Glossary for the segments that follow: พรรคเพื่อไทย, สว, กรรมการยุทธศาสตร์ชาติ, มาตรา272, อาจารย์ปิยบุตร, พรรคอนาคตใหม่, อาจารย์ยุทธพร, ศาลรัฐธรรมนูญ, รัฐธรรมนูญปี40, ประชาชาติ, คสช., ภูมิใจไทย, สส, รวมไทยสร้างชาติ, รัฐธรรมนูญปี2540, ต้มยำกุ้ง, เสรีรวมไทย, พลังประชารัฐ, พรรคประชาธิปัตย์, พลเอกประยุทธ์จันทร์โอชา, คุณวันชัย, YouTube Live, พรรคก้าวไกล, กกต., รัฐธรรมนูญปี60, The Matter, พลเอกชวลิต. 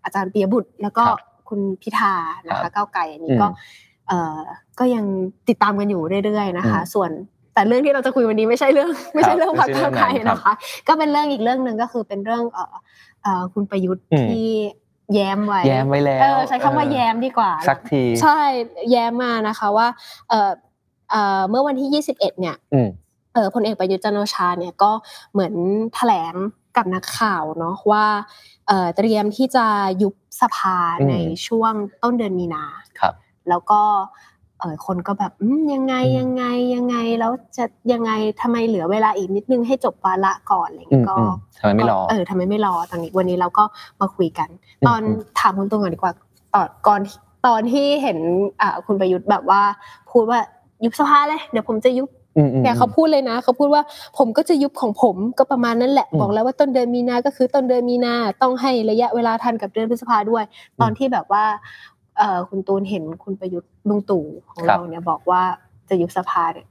อาจารย์ปิยบุตรแล้วก็คุณพิธานะคะก้าวไกลอันนี้ก็ยังติดตามกันอยู่เรื่อยๆนะคะส่วนแต่เรื่องที่เราจะคุยวันนี้ไม่ใช่เรื่องพรรคก้าวไกลนะคะก็เป็นเรื่องอีกเรื่องนึงก็คือเป็นเรื่องคุณประยุทธ์ที่แย้มไว้แล้วใช้คำว่าแย้มดีกว่าสักทีใช่แย้มมานะคะว่าเมื่อวันที่21เนี่ยพลเอกประยุทธ์จันทร์โอชาเนี่ยก็เหมือนแถลงกับนักข่าวเนาะว่าเตรียมที่จะยุบสภาในช่วงต้นเดือนมีนาครับแล้วก็คนก็แบบยังไงแล้วจะยังไงทำไมเหลือเวลาอีกนิดนึงให้จบวาระก่อนอะไรอย่างเงี้ยก็ทำไมไม่รอตอนนี้วันนี้เราก็มาคุยกันตอนถามคุณตรงก่อนดีกว่าตอนที่เห็นคุณประยุทธ์แบบว่าพูดว่ายุบสภาเลยเดี๋ยวผมจะยุบเนี่ยเขาพูดเลยนะเขาพูดว่าผมก็จะยุบของผมก็ประมาณนั้นแหละบอกแล้วว่าต้นเดือนมีนาก็คือต้นเดือนมีนาต้องให้ระยะเวลาทันกับเดือนพฤษภาด้วยตอนที่แบบว่าคุณตูนเห็นคุณประยุทธ์ลุงตู่ของเราเนี่ยบอกว่าจะยุบสภาเนี่ย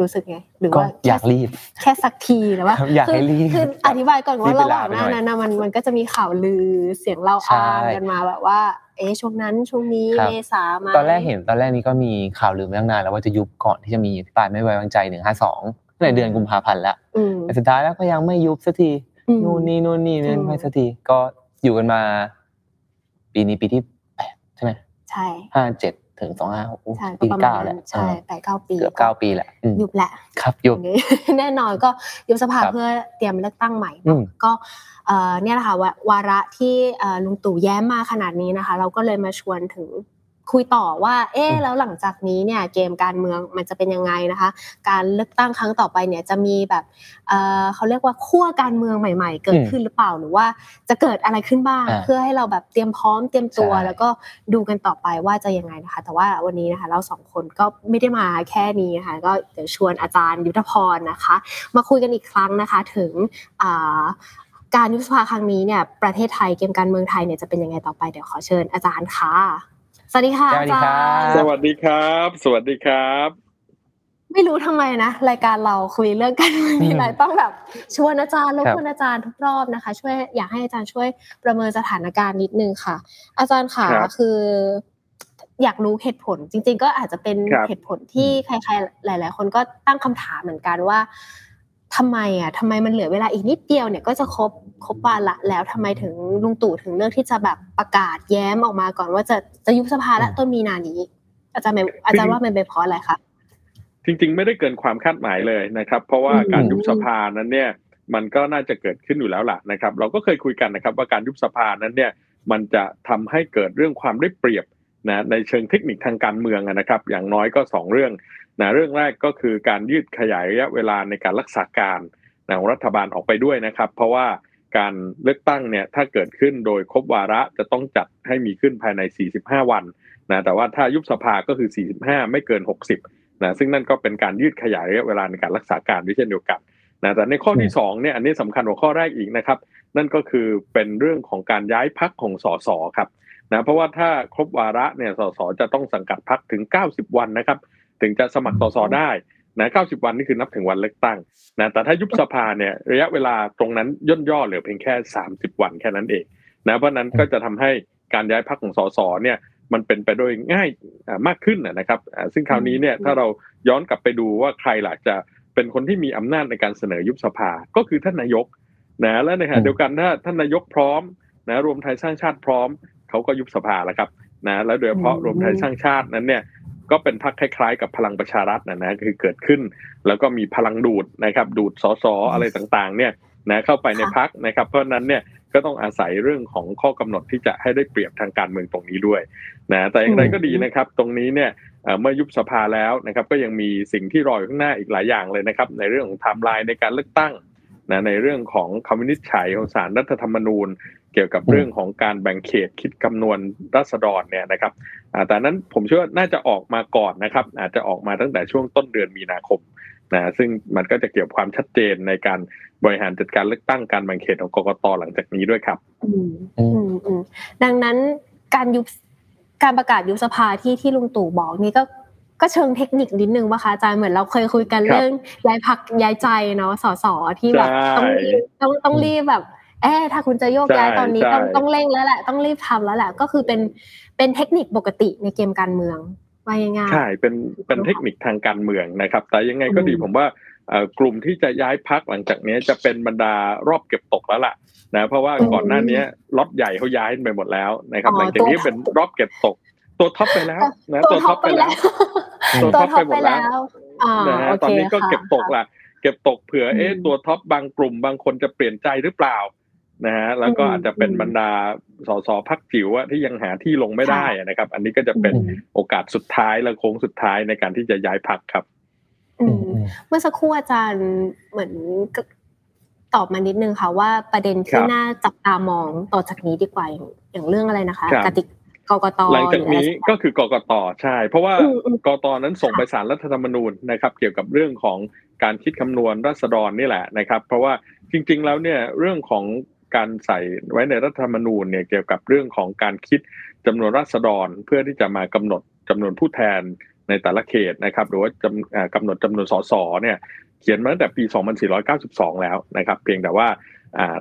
รู้สึกไงหรือว่าอยากรีบแค่สักทีหรือว่าคืออธิบายก่อนว่าระหว่างนั้นนะมันก็จะมีข่าวลือเสียงเล่าอ้างกันมาแบบว่าช่วงนั้นช่วงนี้เมษามาตอนแรกนี้ก็มีข่าวลือมาตั้งนานแล้วว่าจะยุบก่อนที่จะมีอภิปรายไม่ไว้วางใจ152ในเดือนกุมภาพันธ์แล้วแต่สุดท้ายแล้วก็ยังไม่ยุบสักทีนู่นนี่นั้นไม่สักทีก็อยู่กันมาปีนี้ปีที่8ใช่มั้ยใช่57ถึง25ปี9แล้วใช่8-9ปีเกือบ9ปีแหละยุบละครับยุบแน่นอนก็ยุบสภาเพื่อเตรียมเลือกตั้งใหม่ก็เนี่ยแหละค่ะวาระที่ลุงตู่แย้มมาขนาดนี้นะคะเราก็เลยมาชวนถึงคุยต่อว่าเอ๊ะแล้วหลังจากนี้เนี่ยเกมการเมืองมันจะเป็นยังไงนะคะการเลือกตั้งครั้งต่อไปเนี่ยจะมีแบบเขาเรียกว่าขั้วการเมืองใหม่ๆเกิดขึ้นหรือเปล่าหรือว่าจะเกิดอะไรขึ้นบ้างเพื่อให้เราแบบเตรียมพร้อมเตรียมตัวแล้วก็ดูกันต่อไปว่าจะยังไงนะคะแต่ว่าวันนี้นะคะเรา2คนก็ไม่ได้มาแค่นี้นะคะก็เดี๋ยวชวนอาจารย์ยุทธพรนะคะมาคุยกันอีกครั้งนะคะถึงการยุบสภาครั้งนี้เนี่ยประเทศไทยเกมการเมืองไทยเนี่ยจะเป็นยังไงต่อไปเดี๋ยวขอเชิญอาจารย์ค่ะสวัสดีค่ะอาจารย์สวัสดีครับไม่รู้ทำไมนะรายการเราคุยเรื่องกันมีหลายต้องแบบชวนอาจารย์รบกวนอาจารย์ทุกรอบนะคะช่วยอยากให้อาจารย์ช่วยประเมินสถานการณ์นิดนึงค่ะอาจารย์ค่ะคืออยากรู้เหตุผลจริงๆก็อาจจะเป็นเหตุผลที่ใครๆหลายๆคนก็ตั้งคำถามเหมือนกันว่าทำไมมันเหลือเวลาอีกนิดเดียวเนี่ยก็จะครบวาระแล้วทำไมถึงลุงตู่ถึงเลือกที่จะแบบประกาศแย้มออกมาก่อนว่าจะยุบสภาละต้นมีนานี้อาจารย์ว่ามันเป็นเพราะอะไรคะจ จริงๆไม่ได้เกินความคาดหมายเลยนะครับเพราะว่าการยุบสภานั้นเนี่ยมันก็น่าจะเกิดขึ้นอยู่แล้วล่ะนะครับเราก็เคยคุยกันนะครับว่าการยุบสภานั้นเนี่ยมันจะทำให้เกิดเรื่องความได้เปรียบนะในเชิงเทคนิคทางการเมืองนะครับอย่างน้อยก็2เรื่องนะเรื่องแรกก็คือการยืดขยายระยะเวลาในการรักษาการของรัฐบาลออกไปด้วยนะครับเพราะว่าการเลือกตั้งเนี่ยถ้าเกิดขึ้นโดยครบวาระจะต้องจัดให้มีขึ้นภายใน45วันนะแต่ว่าถ้ายุบสภาก็คือ45ไม่เกิน60นะซึ่งนั่นก็เป็นการยืดขยายระยะเวลาในการรักษาการด้วยเช่นเดียวกันนะแต่ในข้อที่2เนี่ยอันนี้สำคัญกว่าข้อแรกอีกนะครับนั่นก็คือเป็นเรื่องของการย้ายพรรคของส.ส.ครับนะเพราะว่าถ้าครบวาระเนี่ยส.ส.จะต้องสังกัดพรรคถึง90วันนะครับถึงจะสมัครส.ส.ได้นะ90วันนี่คือนับถึงวันเลือกตั้งนะแต่ถ้ายุบสภาเนี่ยระยะเวลาตรงนั้นย่นย่อเหลือเพียงแค่30วันแค่นั้นเองนะเพราะนั้นก็จะทำให้การย้ายพรรคของส.ส.เนี่ยมันเป็นไปโดยง่ายมากขึ้นนะครับซึ่งคราวนี้เนี่ยถ้าเราย้อนกลับไปดูว่าใครล่ะจะเป็นคนที่มีอำนาจในการเสนอยุบสภาก็คือท่านนายกนะและในขณะเดียวกันถ้าท่านนายกพร้อมนะรวมไทยสร้างชาติพร้อมเขาก็ยุบสภาแล้วครับนะแล้วโดยเฉพาะรวมไทยสร้างชาตินั้นเนี่ยก็เป็นพรรคคล้ายๆกับพลังประชารัฐนะคือเกิดขึ้นแล้วก็มีพลังดูดนะครับดูดส.ส.อะไรต่างๆเนี่ยนะเข้าไปในพรรคนะครับเพราะนั้นเนี่ยก็ต้องอาศัยเรื่องของข้อกำหนดที่จะให้ได้เปรียบทางการเมืองตรงนี้ด้วยนะแต่อย่างไรก็ดีนะครับตรงนี้เนี่ยเมื่อยุบสภาแล้วนะครับก็ยังมีสิ่งที่รออยู่ข้างหน้าอีกหลายอย่างเลยนะครับในเรื่องของไทม์ไลน์ในการเลือกตั้งนะในเรื่องของคำวินิจฉัยของศาลรัฐธรรมนูญเกี่ยวกับเรื่องของการแบ่งเขตคิดคำนวณราษฎรเนี่ยนะครับแต่นั้นผมเชื่อว่าน่าจะออกมาก่อนนะครับอาจจะออกมาตั้งแต่ช่วงต้นเดือนมีนาคมนะซึ่งมันก็จะเกี่ยวความชัดเจนในการบริหารจัดการเลือกตั้งการแบ่งเขตของกกต.หลังจากนี้ด้วยครับดังนั้นการประกาศยุบสภาที่ลุงตู่บอกนี่ก็เชิงเทคนิคนิดนึงป่ะคะอาจารย์เหมือนเราเคยคุยกันเรื่องย้ายพรรคย้ายใจเนาะส.ส.ที่แบบต้องรีบแบบถ้าคุณจะโยกย้ายตอนนี้ต้องเร่งแล้วแหละต้องรีบทำแล้วแหละก็คือเป็นเทคนิคปกติในเกมการเมืองว่าง่ายๆใช่เป็นเทคนิคทางการเมืองนะครับแต่ยังไงก็ดีผมว่ากลุ่มที่จะย้ายพรรคหลังจากนี้จะเป็นบรรดารอบเก็บตกแล้วล่ะนะเพราะว่าก่อนหน้านี้ล็อตใหญ่เค้าย้ายไปหมดแล้วนะครับหลังจากนี้เป็นรอบเก็บตกตัวท็อปไปแล้วนะตัวท็อปไปแล้วตัวท็อปไปหมดแล้วนะตอนนี้ก็เก็บตกล่ะเก็บตกเผื่อตัวท็อปบางกลุ่มบางคนจะเปลี่ยนใจหรือเปล่านะฮะแล้วก็อาจจะเป็นบรรดาส.ส.พรรคจิ๋วที่ยังหาที่ลงไม่ได้นะครับอันนี้ก็จะเป็นโอกาสสุดท้ายและโค้งสุดท้ายในการที่จะย้ายพรรคครับเมื่อสักครู่อาจารย์เหมือนตอบมานิดนึงค่ะว่าประเด็นที่น่าจับตามองต่อจากนี้ดีกว่าอย่างเรื่องอะไรนะคะกติกากกต.หลังจากนี้ก็คือกกต.ใช่เพราะว่ากกต.นั้นส่งไปศาลรัฐธรรมนูญนะครับเกี่ยวกับเรื่องของการคิดคำนวณราษฎรนี่แหละนะครับเพราะว่าจริงๆแล้วเนี่ยเรื่องของการใส่ไว้ในรัฐธรรมนูญเนี่ยเกี่ยวกับเรื่องของการคิดจำนวนราษฎรเพื่อที่จะมากำหนดจำนวนผู้แทนในแต่ละเขตนะครับหรือว่ากำหนดจำนวนส.ส.เนี่ยเขียนมาตั้งแต่ปี2492แล้วนะครับเพียงแต่ว่า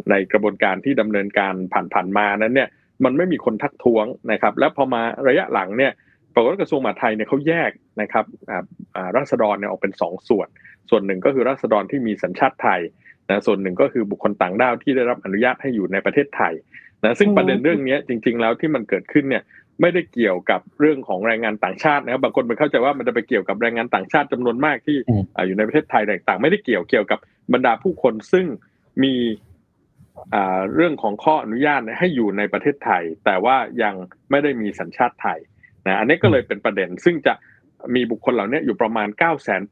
ในกระบวนการที่ดำเนินการผ่านๆมานั้นเนี่ยมันไม่มีคนทักท้วงนะครับและพอมาระยะหลังเนี่ยปรากฏว่ากระทรวงมหาดไทยเนี่ยเขาแยกนะครับราษฎรเนี่ยออกเป็น2ส่วนหนึ่งก็คือราษฎรที่มีสัญชาติไทยนะส่วนหนึ่งก็คือบุคคลต่างด้าวที่ได้รับอนุญาตให้อยู่ในประเทศไทยนะซึ่งประเด็นเรื่องนี้จริงๆแล้วที่มันเกิดขึ้นเนี่ยไม่ได้เกี่ยวกับเรื่องของแรงงานต่างชาตินะครับบางคนมันเข้าใจว่ามันจะไปเกี่ยวกับแรงงานต่างชาติจำนวนมากที่อยู่ในประเทศไทยต่างๆไม่ได้เกี่ยวกับบรรดาผู้คนซึ่งมีเรื่องของข้ออนุญาตให้อยู่ในประเทศไทยแต่ว่ายังไม่ได้มีสัญชาติไทยนะอันนี้ก็เลยเป็นประเด็นซึ่งจะมีบุคคลเหล่านี้อยู่ประมาณ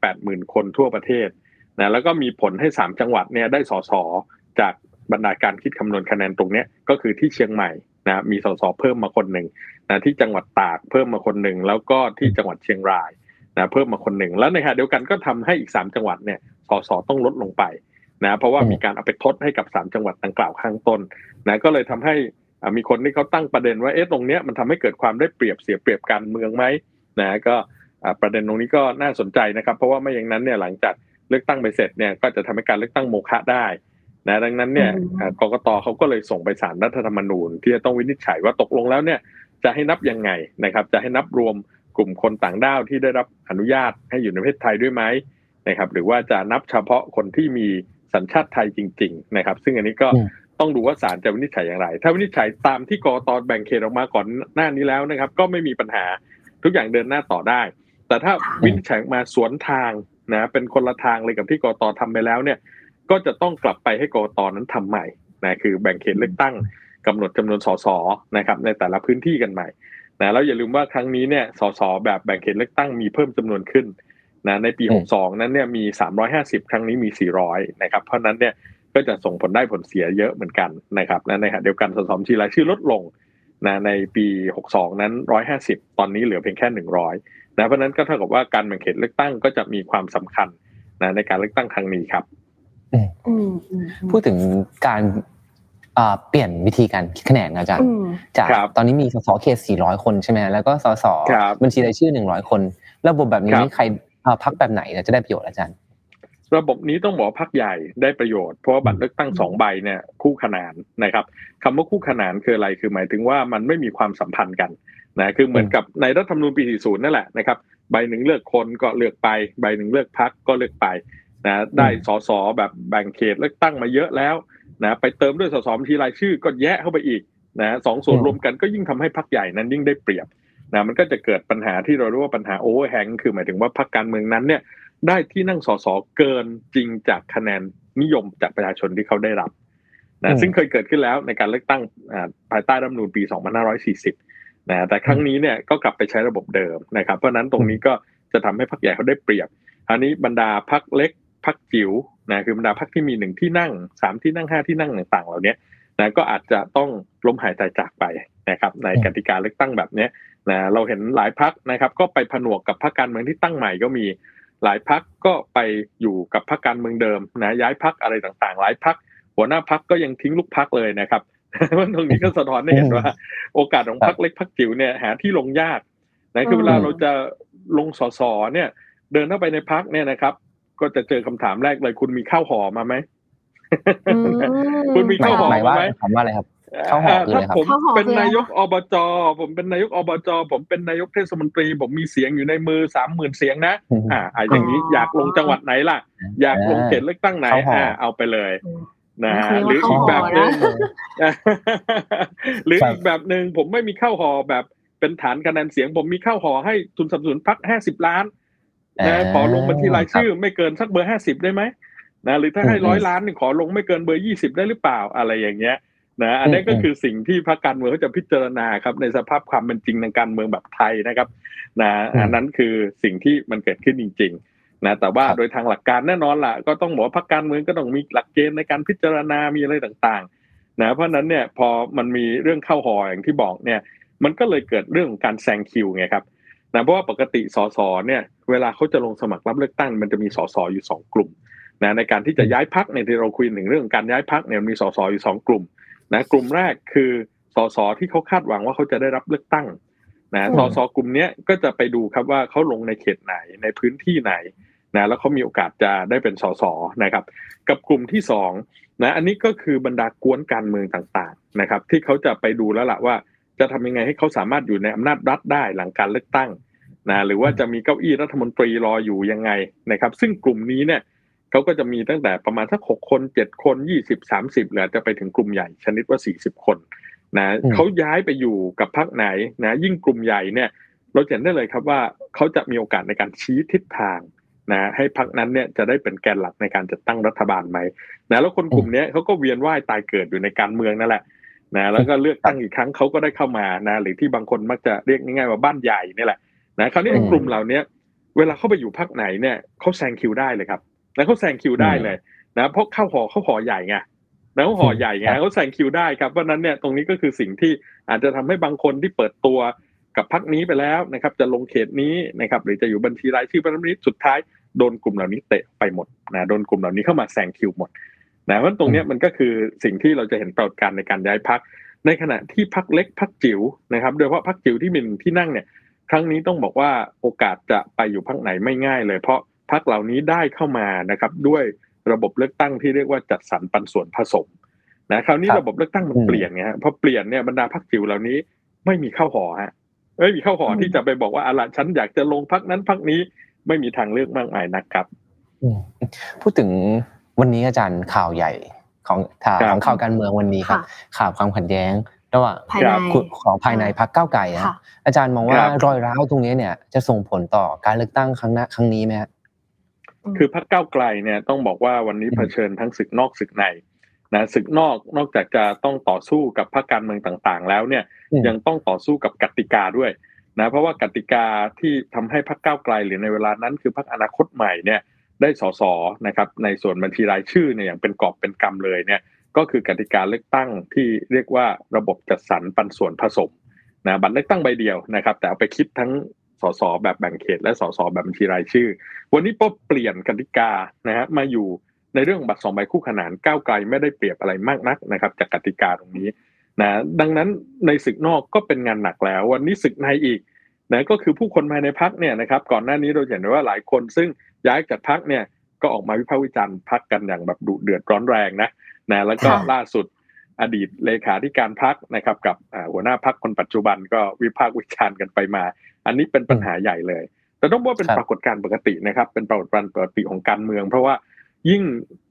980,000 คนทั่วประเทศนะแล้วก็มีผลให้3จังหวัดเนี่ยได้ส.ส.จากบรรดาการคิดคำนวณคะแนนตรงนี้ก็คือที่เชียงใหม่นะมีส.ส.เพิ่มมาคนนึงนะที่จังหวัดตากเพิ่มมาคนนึงแล้วก็ที่จังหวัดเชียงรายนะเพิ่มมาคนนึงแล้วในขณะเดียวกันก็ทำให้อีก3จังหวัดเนี่ยส.ส.ต้องลดลงไปนะเพราะว่ามีการเอาไปทดให้กับ3จังหวัดดังกล่าวข้างต้นนะก็เลยทำให้มีคนที่เขาตั้งประเด็นว่าตรงเนี้ยมันทำให้เกิดความได้เปรียบเสียเปรียบการเมืองไหมนะก็ประเด็นตรงนี้ก็น่าสนใจนะครับเพราะว่าไม่อย่างนั้นเนี่ยหลังจากเลือกตั้งไปเสร็จเนี่ยก็จะทำให้การเลือกตั้งโมฆะได้นะดังนั้นเนี่ยกกต.เขาก็เลยส่งไปศาลรัฐธรรมนูญที่จะต้องวินิจฉัยว่าตกลงแล้วเนี่ยจะให้นับยังไงนะครับจะให้นับรวมกลุ่มคนต่างด้าวที่ได้รับอนุญาตให้อยู่ในประเทศไทยด้วยไหมนะครับหรือว่าจะนับเฉพาะคนที่มีสัญชาติไทยจริงๆนะครับซึ่งอันนี้ก็ต้องดูว่าศาลจะวินิจฉัยอย่างไรถ้าวินิจฉัยตามที่กกต.แบ่งเขตออกมาก่อนหน้านี้แล้วนะครับก็ไม่มีปัญหาทุกอย่างเดินหน้าต่อได้ แต่ถ้าวินิจฉัยมาสวนทางนะเป็นคนละทางเลยกับที่กต.ทำไปแล้วเนี่ยก็จะต้องกลับไปให้กต.นั้นทำใหม่นะคือแบ่งเขตเลือกตั้งกำหนดจำนวนส.ส.นะครับในแต่ละพื้นที่กันใหม่นะแล้วอย่าลืมว่าครั้งนี้เนี่ยส.ส.แบบแบ่งเขตเลือกตั้งมีเพิ่มจำนวนขึ้นนะในปี62นั้นเนี่ยมี350ครั้งนี้มี400นะครับเพราะนั้นเนี่ยก็จะส่งผลได้ผลเสียเยอะเหมือนกันนะครับและในขณะเดียวกันส.ส.บัญชีรายชื่อลดลงนะในปี62นั้น150ตอนนี้เหลือเพียงแค่100นะเพราะนั้นก็เท่ากับว่าการแบ่งเขตเลือกตั้งก็จะมีความสำคัญนะในการเลือกตั้งครั้งนี้ครับพูดถึงการเปลี่ยนวิธีการคิดคะแนนอาจารย์จากตอนนี้มีส.ส.เขต400คนใช่มั้ยแล้วก็ส.ส.บัญชีรายชื่อ100คนระบบแบบนี้ใครพรรคแบบไหนจะได้ประโยชน์อาจารย์ระบบนี้ต้องบอกพรรคใหญ่ได้ประโยชน์เพราะว่าบัตรเลือกตั้ง2ใบเนี่ยคู่ขนานนะครับคำว่าคู่ขนานคืออะไรคือหมายถึงว่ามันไม่มีความสัมพันธ์กันนะคือเหมือนกับในรัฐธรรมนูญปี40นั่นแหละนะครับใบหนึ่งเลือกคนก็เลือกไปใบหนึ่งเลือกพรรคก็เลือกไปนะได้ส.ส.แบบแบ่งเขตเลือกตั้งมาเยอะแล้วนะไปเติมด้วยส.ส.บัญชีรายชื่อก็แยะเข้าไปอีกนะสองส่วนรวมกันก็ยิ่งทำให้พรรคใหญ่นั้นยิ่งได้เปรียบนะมันก็จะเกิดปัญหาที่เราเรียกว่าปัญหาโอเวอร์แฮงคือหมายถึงว่าพรรคการเมืองนั้นเนี่ยได้ที่นั่งส.ส.เกินจริงจากคะแนนนิยมจากประชาชนที่เขาได้รับนะซึ่งเคยเกิดขึ้นแล้วในการเลือกตั้งภายใต้รัฐธรรมนูญปี2540นะแต่ครั้งนี้เนี่ยก็กลับไปใช้ระบบเดิมนะครับเพราะนั้นตรงนี้ก็จะทำให้พรรคใหญ่เขาได้เปรียบอันนี้บรรดาพรรคเล็กพรรคจิ๋วนะคือบรรดาพรรคที่มี1ที่นั่ง3ที่นั่ง5ที่นั่งต่างๆเหล่านี้นะก็อาจจะต้องล้มหายตายจากไปนะครับในกติกาเลือกตั้งแบบนี้นะเราเห็นหลายพรรคนะครับก็ไปผนวกกับพรรคการเมืองที่ตั้งใหม่ก็มีหลายพรรคก็ไปอยู่กับพรรคการเมืองเดิมนะย้ายพรรคอะไรต่างๆหลายพรรคหัวหน้าพรรคก็ยังทิ้งลูกพรรคเลยนะครับว่าตรงนี้ก็สะท้อนให้เห็นว่าโอกาสของพรรคเล็กพรรคจิ๋วเนี่ยหาที่ลงยากนะคือเวลาเราจะลงส.ส.เนี่ยเดินเข้าไปในพรรคเนี่ยนะครับก็จะเจอคำถามแรกเลยคุณมีข้าวห่อมาไหมคุณมีข้าวห่อมาไหมถามว่าอะไรครับข้าวห่อคืออะไรครับถ้าผมเป็นนายกอบจผมเป็นนายกอบจผมเป็นนายกเทศมนตรีผมมีเสียงอยู่ในมือ 30,000 เสียงนะอย่างนี้อยากลงจังหวัดไหนล่ะอยากลงเขตเลือกตั้งไหนเอาไปเลยนะหรืออีกแบบนึงหรืออีกแบบนึงผมไม่มีข้าวห่อแบบเป็นฐานคะแนนเสียงผมมีข้าวห่อให้ทุนสนับสนุนพรรค50ล้านนะขอลงบัญชีรายชื่อไม่เกินสักเบอร์50ได้ไหมนะหรือถ้าให้100ล้านขอลงไม่เกินเบอร์20ได้หรือเปล่าอะไรอย่างเงี้ยนะอันนี้ก็คือสิ่งที่พรรคการเมืองเขาจะพิจารณาครับในสภาพความเป็นจริงในการเมืองแบบไทยนะครับนะอันนั้นคือสิ่งที่มันเกิดขึ้นจริงๆนะแต่ว่าโดยทางหลักการแน่นอนล่ะก็ต้องบอกว่าพรรคการเมืองก็ต้องมีหลักเกณฑ์ในการพิจารณามีอะไรต่างๆนะเพราะนั้นเนี่ยพอมันมีเรื่องเข้าห่ออย่างที่บอกเนี่ยมันก็เลยเกิดเรื่องของการแซงคิวไงครับนะเพราะว่าปกติส.ส.เนี่ยเวลาเขาจะลงสมัครรับเลือกตั้งมันจะมีส.ส.อยู่2กลุ่มนะในการที่จะย้ายพรรคเนี่ยที่เราคุยถึงเรื่องการย้ายพรรคเนี่ยมีส.ส.อยู่2กลุ่มนะกลุ่มแรกคือส.ส.ที่เขาคาดหวังว่าเขาจะได้รับเลือกตั้งนะส.ส.กลุ่มนี้ก็จะไปดูครับว่าเขาลงในเขตไหนในพื้นที่ไหนนะแล้วเขามีโอกาสจะได้เป็นส.ส.นะครับกับกลุ่มที่2นะอันนี้ก็คือบรรดากวนการเมืองต่างๆนะครับที่เขาจะไปดูแล้วล่ะว่าจะทำยังไงให้เขาสามารถอยู่ในอำนาจรัฐได้หลังการเลือกตั้งนะหรือว่าจะมีเก้าอี้รัฐมนตรีรออยู่ยังไงนะครับซึ่งกลุ่มนี้เนี่ยเขาก็จะมีตั้งแต่ประมาณสัก6คน7คน20 30หรือจะไปถึงกลุ่มใหญ่ชนิดว่า40คนนะเขาย้ายไปอยู่กับพรรคไหนนะยิ่งกลุ่มใหญ่เนี่ยเราเห็นได้เลยครับว่าเขาจะมีโอกาสในการชี้ทิศทางนะให้พรรคนั้นเนี่ยจะได้เป็นแกนหลักในการจัดตั้งรัฐบาลไหมนะแล้วคนกลุ่มนี้เขาก็เวียนว่ายตายเกิดอยู่ในการเมืองนั่นแหละนะแล้วก็เลือกตั้งอีกครั้งเขาก็ได้เข้ามานะหรือที่บางคนมักจะเรียกง่ายๆว่าบ้านใหญ่นี่แหละนะคราวนี้กลุ่มเหล่านี้เวลาเข้าไปอยู่พรรคไหนเนี่ยเขาแซงคิวได้เลยครับแล้วเขาแซงคิวได้เลยนะเพราะเข้าห่อใหญ่ไงแล้วห่อใหญ่ไงเขาแซงคิวได้ครับเพราะนั้นเนี่ยตรงนี้ก็คือสิ่งที่อาจจะทำให้บางคนที่เปิดตัวกับพรรคนี้ไปแล้วนะครับจะลงเขตนี้นะครับหรือจะอยู่บัญชีรายชื่อพรรคนี้สุดท้ายโดนกลุ่มเหล่านี้เตะไปหมดนะโดนกลุ่มเหล่านี้เข้ามาแซงคิวหมดนะเพราะตรงนี้มันก็คือสิ่งที่เราจะเห็นปรากฏการณ์ในการย้ายพรรคในขณะที่พรรคเล็กพรรคจิ๋วนะครับโดยเฉพาะพรรคจิ๋วที่มีที่นั่งเนี่ยครั้งนี้ต้องบอกว่าโอกาสจะไปอยู่พรรคไหนไม่ง่ายเลยเพราะพรรคเหล่านี้ได้เข้ามานะครับด้วยระบบเลือกตั้งที่เรียกว่าจัดสรรปันส่วนผสมนะคราวนี้ระบบเลือกตั้งมันเปลี่ยนไงฮะพอเปลี่ยนเนี่ยบรรดาพรรคจิ๋วเหล่านี้ไม่มีข้าวห่อฮะไม่มีข้าวห่อที่จะไปบอกว่าอะไรฉันอยากจะลงพรรคนั้นพรรคนี้ไม่มีทางเลือกมากมายนักครับพูดถึงวันนี้อาจารย์ข่าวใหญ่ของข่าวการเมืองวันนี้ครับข่าวความขัดแย้ง ระหว่างของภายในพรรคก้าวไกลนะอาจารย์มองว่ารอยร้าวตรงนี้เนี่ยจะส่งผลต่อการเลือกตั้งครั้งหน้าครั้งนี้ไหมครับคือพรรคก้าวไกลเนี่ยต้องบอกว่าวันนี้เผชิญทั้งศึกนอกศึกในนะศึกนอกจากจะต้องต่อสู้กับพรรคการเมืองต่างๆแล้วเนี่ยยังต้องต่อสู้กับกติกาด้วยนะเพราะว่ากติกาที่ทำให้พรรคก้าวไกลหรือในเวลานั้นคือพรรคอนาคตใหม่เนี่ยได้ส.ส.นะครับในส่วนบัญชีรายชื่อเนี่ยอย่างเป็นกอบเป็นกำเลยเนี่ยก็คือกติกาเลือกตั้งที่เรียกว่าระบบจัดสรรปันส่วนผสมนะบัตรเลือกตั้งใบเดียวนะครับแต่เอาไปคิดทั้งส.ส.แบบแบ่งเขตและส.ส.แบบบัญชีรายชื่อวันนี้ก็เปลี่ยนกติกานะฮะมาอยู่ในเรื่องบัตร2ใบคู่ขนานก้าวไกลไม่ได้เปรียบอะไรมากนักนะครับจากกติกาตรงนี้นะดังนั้นในศึกนอกก็เป็นงานหนักแล้ววันนี้ศึกในอีกนะก็คือผู้คนภายในพรรคเนี่ยนะครับก่อนหน้านี้เราเห็นได้ว่าหลายคนซึ่งย้ายจากพรรคเนี่ยก็ออกมาวิพากษ์วิจารณ์พรรคกันอย่างแบบดุเดือดร้อนแรงนะแล้วก็ล่าสุดอดีตเลขาธิการพรรคนะครับกับหัวหน้าพรรคคนปัจจุบันก็วิพากษ์วิจารณ์กันไปมาอันนี้เป็นปัญหาใหญ่เลยแต่ต้องบอกว่าเป็นปรากฏการณ์ปกตินะครับเป็นปรากฏการณ์ปกติของการเมืองเพราะว่ายิ่ง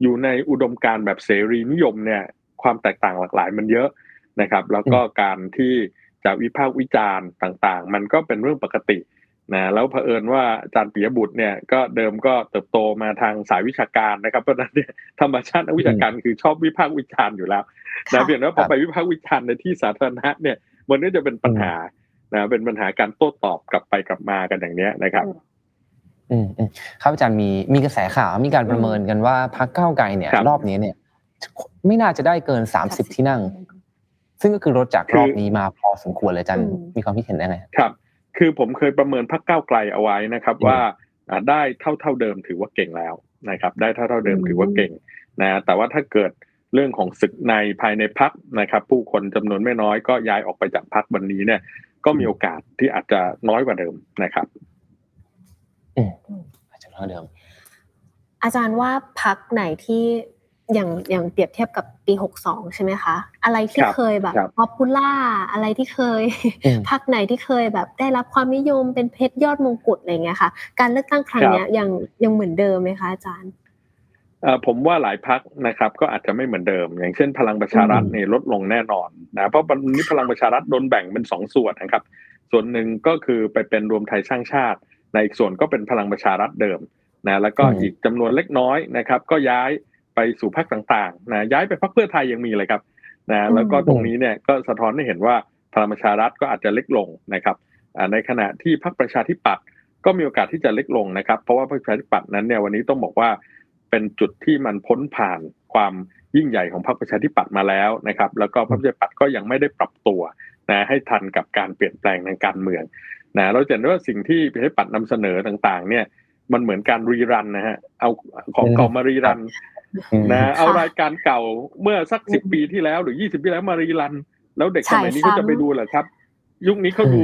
อยู่ในอุดมการณ์แบบเสรีนิยมเนี่ยความแตกต่างหลากหลายมันเยอะนะครับแล้วก็การที่จะวิพากษ์วิจารณ์ต่างๆมันก็เป็นเรื่องปกตินะแล้วเผอิญว่าอาจารย์ปิยบุตรเนี่ยก็เดิมก็เติบโตมาทางสายวิชาการนะครับเพราะฉะนั้นเนี่ยธรรมชาตินักวิชาการคือชอบวิพากษ์วิจารณ์อยู่แล้วนะเพียงแต่ว่าพอไปวิพากษ์วิจารณ์ในที่สาธารณะเนี่ยมันก็จะเป็นปัญหานะเป็นปัญหาการโต้ตอบกลับไปกลับมากันอย่างเนี้ยนะครับครับอาจารย์มีกระแสข่าวมีการประเมินกันว่าพรรคก้าวไกลเนี่ยรอบนี้เนี่ยไม่น่าจะได้เกิน30ที่นั่งซึ่งก็คือลดจากรอบนี้มาพอสมควรเลยอาจารย์มีความคิดเห็นยังไงครับคือผมเคยประเมินพรรคก้าวไกลเอาไว้นะครับว่าได้เท่าเดิมถือว่าเก่งแล้วนะครับได้เท่าเดิมถือว่าเก่งนะแต่ว่าถ้าเกิดเรื่องของศึกในภายในพรรคนะครับผู้คนจำนวนไม่น้อยก็ย้ายออกไปจากพรรควันนี้เนี่ยก็มีโอกาสที่อาจจะน้อยกว่าเดิมนะครับอาจจะน้อยกว่าเดิมอาจารย์ว่าพรรคไหนที่อย่างเปรียบเทียบกับปี62ใช่ไหมคะอะไรที่เคยแบบป๊อปปูล่าอะไรที่เคยพรรคไหนที่เคยแบบได้รับความนิยมเป็นเพชรยอดมงกุฎอะไรเงี้ยค่ะการเลือกตั้งครั้งนี้ยังเหมือนเดิมไหมคะอาจารย์ผมว่าหลายพรรคนะครับก็อาจจะไม่เหมือนเดิมอย่างเช่นพลังประชารัฐเนี่ยลดลงแน่นอนนะเพราะวันนี้พลังประชารัฐโดนแบ่งเป็น2ส่วนนะครับส่วนหนึ่งก็คือไปเป็นรวมไทยสร้างชาติในอีกส่วนก็เป็นพลังประชารัฐเดิมนะแล้วก็อีกจำนวนเล็กน้อยนะครับก็ย้ายไปสู่พรรคต่างๆนะย้ายไปพรรคเพื่อไทยยังมีเลยครับนะแล้วก็ตรงนี้เนี่ยก็สะท้อนให้เห็นว่าพลังประชารัฐก็อาจจะเล็กลงนะครับในขณะที่พรรคประชาธิปัตย์ก็มีโอกาสที่จะเล็กลงนะครับเพราะว่าพรรคประชาธิปัตย์นั้นเนี่ยวันนี้ต้องบอกว่าเป็นจุดที่มันพ้นผ่านความยิ่งใหญ่ของพรรคประชาธิปัตย์มาแล้วนะครับแล้วก็พรรคประชาธิปัตย์ก็ยังไม่ได้ปรับตัวนะให้ทันกับการเปลี่ยนแปลงทางการเมืองนะเราจะเห็นว่าสิ่งที่ประชาธิปัตย์นำเสนอต่างๆเนี่ยมันเหมือนการรีรันนะฮะเอาของเก่ามารีรันนะเอารายการเก่าเมื่อสัก10ปีที่แล้วหรือ20ปีแล้วมารีรันแล้วเด็กสมัยนี้ก็จะไปดูเหรอครับยุคนี้เขาดู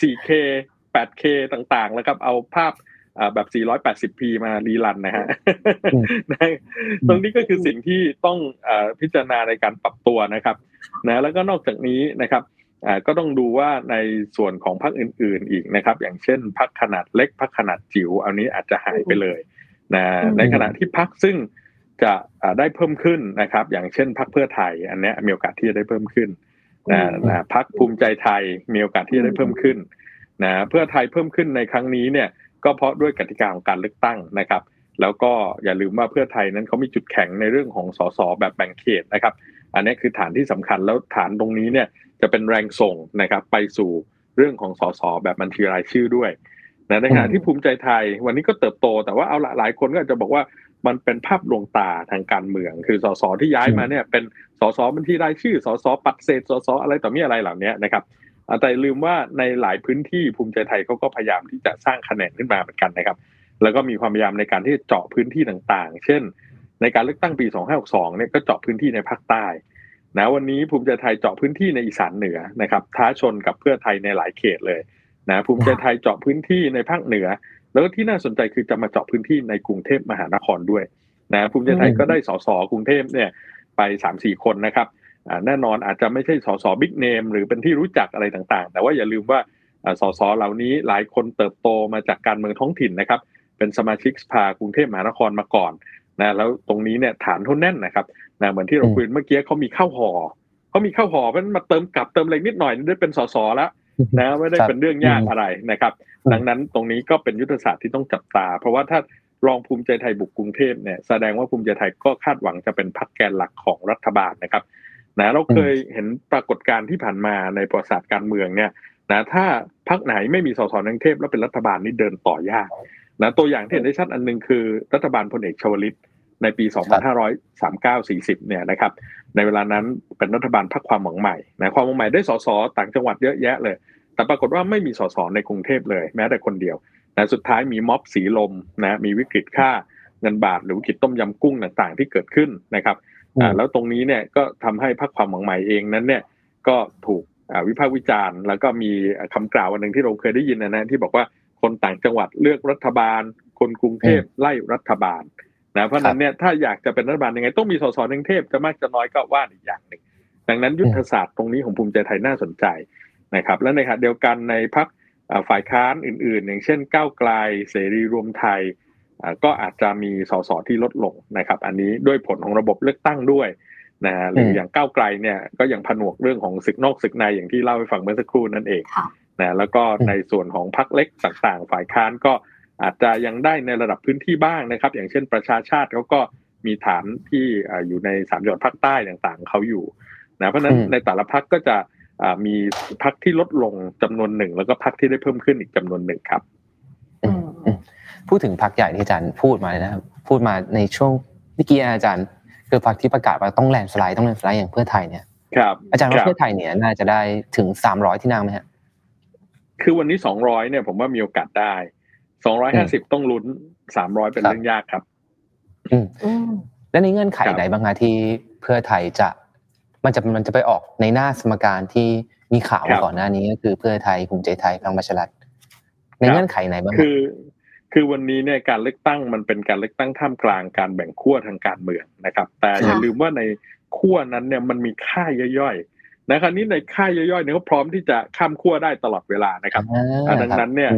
4K 8K ต่างๆแล้วครับเอาภาพแบบ 480p มารีรันนะฮะตรงนี้ก็คือสิ่งที่ต้องพิจารณาในการปรับตัวนะครับนะแล้วก็นอกจากนี้นะครับก็ต้องดูว่าในส่วนของพรรคอื่นๆอีกนะครับอย่างเช่นพรรคขนาดเล็กพรรคขนาดจิ๋วอันนี้อาจจะหายไปเลยนะในขณะที่พรรคซึ่งจะได้เพิ่มขึ้นนะครับอย่างเช่นพรรคเพื่อไทยอันนี้มีโอกาสที่จะได้เพิ่มขึ้นนะพรรคภูมิใจไทยมีโอกาสที่จะได้เพิ่มขึ้นนะเพื่อไทยเพิ่มขึ้นในครั้งนี้เนี่ยก็เพราะด้วยกติกาของการเลือกตั้งนะครับแล้วก็อย่าลืมว่าเพื่อไทยนั้นเขามีจุดแข็งในเรื่องของส.ส.แบบแบ่งเขตนะครับอันนี้คือฐานที่สำคัญแล้วฐานตรงนี้เนี่ยจะเป็นแรงส่งนะครับไปสู่เรื่องของส.ส.แบบบัญชีรายชื่อด้วยในขณะที่ภูมิใจไทยวันนี้ก็เติบโตแต่ว่าเอาละหลายคนก็อาจจะบอกว่ามันเป็นภาพลวงตาทางการเมืองคือส.ส.ที่ย้ายมาเนี่ยเป็นส.ส.บัญชีรายชื่อส.ส.ปัดเศษส.ส.อะไรต่อมีอะไรเหล่านี้นะครับแต่ลืมว่าในหลายพื้นที่ภูมิใจไทยเขาก็พยายามที่จะสร้างคะแนนขึ้นมาเหมือนกันนะครับแล้วก็มีความพยายามในการที่จะเจาะพื้นที่ต่างๆเช่นในการเลือกตั้งปี2562เนี่ยก็เจาะพื้นที่ในภาคใต้นะวันนี้ภูมิใจไทยเจาะพื้นที่ในอีสานเหนือนะครับท้าชนกับเพื่อไทยในหลายเขตเลยนะภูมิใจไทยเจาะพื้นที่ในภาคเหนือแล้วก็ที่น่าสนใจคือจะมาเจาะพื้นที่ในกรุงเทพมหานครด้วยนะภูมิใจไทยก็ได้ส.ส.กรุงเทพเนี่ยไป 3-4 คนนะครับแน่นอนอาจจะไม่ใช่ส.ส.บิ๊กเนมหรือเป็นที่รู้จักอะไรต่างๆแต่ว่าอย่าลืมว่าส.ส.เหล่านี้หลายคนเติบโตมาจากการเมืองท้องถิ่นนะครับเป็นสมาชิกสภากรุงเทพมหานครมาก่อนนะแล้วตรงนี้เนี่ยฐานเขาแน่นนะครับนะเหมือนที่เราคุยเมื่อกี้เขามีข้าวห่อ เขามีข้าวห่อเพราะนั้นมาเติมกลับเติมอะไรนิดหน่อยได้เป็นสสแล้วนะไม่ได้เป็นเรื่องยากอะไรนะครับดังนั้นตรงนี้ก็เป็นยุทธศาสตร์ที่ต้องจับตาเพราะว่าถ้ารองภูมิใจไทยบุกกรุงเทพเนี่ยแสดงว่าภูมิใจไทยก็คาดหวังจะเป็นพรรคแกนหลักของรัฐบาลนะครับนะเราเคยเห็นปรากฏการณ์ที่ผ่านมาในประวัติศาสตร์การเมืองเนี่ยนะถ้าพรรคไหนไม่มีสสกรุงเทพแล้วเป็นรัฐบาลนี่เดินต่อยากนะตัวอย่างที่เห็นได้ชัดอันนึงคือรัฐบาลพลเอกชวลิตในปี2539-40เนี่ยนะครับในเวลานั้นเป็นรัฐบาลพรรคความหวังใหม่นะความหวังใหม่ได้สสต่างจังหวัดเยอะแยะเลยแต่ปรากฏว่าไม่มีสสในกรุงเทพเลยแม้แต่คนเดียวนะสุดท้ายมีม็อบสีลมนะมีวิกฤตค่าเงินบาทหรือวิกฤตต้มยำกุ้งต่างๆที่เกิดขึ้นนะครับแล้วตรงนี้เนี่ยก็ทำให้พรรคความหวังใหม่เองนั้นเนี่ยก็ถูกวิพากษ์วิจารณ์แล้วก็มีคำกล่าวอันนึงที่เราเคยได้ยินนะที่บอกว่าคนต่างจังหวัดเลือกรัฐบาลคนกรุงเทพไล่รัฐบาลนะเพราะนั้นเนี่ยถ้าอยากจะเป็นรัฐบาลยังไงต้องมีสสกรุงเทพจะมากจะน้อยก็ว่าอีกอย่างนึงดังนั้นยุทธศาสตร์ตรงนี้ของภูมิใจไทยน่าสนใจนะครับและในขณะเดียวกันในพรรคฝ่ายค้านอื่นๆอย่างเช่นก้าวไกลเสรีรวมไทยก็อาจจะมีสสที่ลดลงนะครับอันนี้ด้วยผลของระบบเลือกตั้งด้วยนะหรืออย่างก้าวไกลเนี่ยก็ยังผนวกเรื่องของศึกนอกศึกในอย่างที่เล่าให้ฟังเมื่อสักครู่นั่นเองนะแล้วก็ในส่วนของพรรคเล็กต่างๆฝ่ายค้านก็อาจจะยังได้ในระดับพื้นที่บ้างนะครับอย่างเช่นประชาชาติเขาก็มีฐานที่อยู่ใน3จังหวัดภาคใต้ต่างๆเขาอยู่นะเพราะฉะนั้นในแต่ละพรรคก็จะมีพรรคที่ลดลงจำนวนหนึ่งแล้วก็พรรคที่ได้เพิ่มขึ้นอีกจำนวนหนึ่งครับพูดถึงพรรคใหญ่ที่อาจารย์พูดมาเลยนะครับพูดมาในช่วงเมื่อกี้อาจารย์คือพรรคที่ประกาศว่าต้องแลนด์สไลด์อย่างเพื่อไทยเนี่ยครับอาจารย์ว่าเพื่อไทยเนี่ยน่าจะได้ถึง300ที่นั่งไหมฮะคือวันนี้200เนี่ยผมว่ามีโอกาสได้250ต้องลุ้น300เป็นเรื่องยากครับและในเงื่อนไขไหนบ้างฮะที่เพื่อไทยจะมันจะไปออกในหน้าสมการที่มีข่าวก่อนหน้านี้ก็คือเพื่อไทยภูมิใจไทยพลังประชารัฐในเงื่อนไขไหนบ้างคือวันนี้เนี่ยการเลือกตั้งมันเป็นการเลือกตั้งท่ามกลางการแบ่งขั้วทางการเมืองนะครับแต่อย่าลืมว่าในขั้วนั้นเนี่ยมันมีค่ายย่อยๆนะครับนี่ในค่ายย่อยๆเนี่ยก็พร้อมที่จะข้ามขั้วได้ตลอดเวลานะครับดังนั้นเนี่ย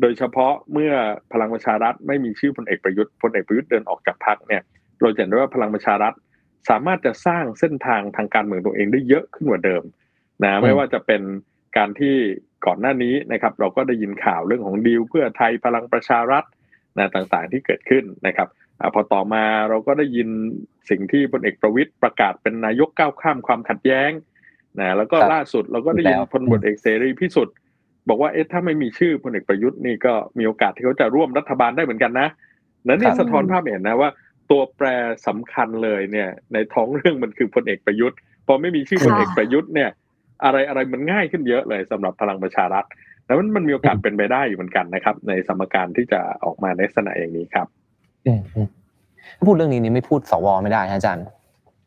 โดยเฉพาะเมื่อพลังประชารัฐไม่มีชื่อพลเอกประยุทธ์เดินออกจากพรรคเนี่ยเราเห็นได้ว่าพลังประชารัฐสามารถจะสร้างเส้นทางทางการเมืองตัวเองได้เยอะขึ้นกว่าเดิมนะไม่ว่าจะเป็นการที่ก่อนหน้านี้นะครับเราก็ได้ยินข่าวเรื่องของดีลเพื่อไทยพลังประชารัฐนะต่างๆที่เกิดขึ้นนะครับพอต่อมาเราก็ได้ยินสิ่งที่พลเอกประวิตรประกาศเป็นนายกก้าวข้ามความขัดแย้งนะแล้วก็ล่าสุดเราก็ได้ยินพลบดเอกเสรีพิสุทธิ์บอกว่าถ้าไม่มีชื่อพลเอกประยุทธ์นี่ก็มีโอกาสที่เขาจะร่วมรัฐบาลได้เหมือนกันนะนั่นนี่สะท้อนภาพเห็นนะว่าตัวแปรสำคัญเลยเนี่ยในท้องเรื่องมันคือพลเอกประยุทธ์พอไม่มีชื่อพลเอกประยุทธ์เนี่ยอะไรมันง่ายขึ้นเยอะเลยสำหรับพลังประชารัฐแล้วมันมีโอกาสเป็นไปได้อยู่เหมือนกันนะครับในสมการที่จะออกมาในลักษณะอย่างนี้ครับถ้าพูดเรื่องนี้นี่ไม่พูดสวไม่ได้นะอาจารย์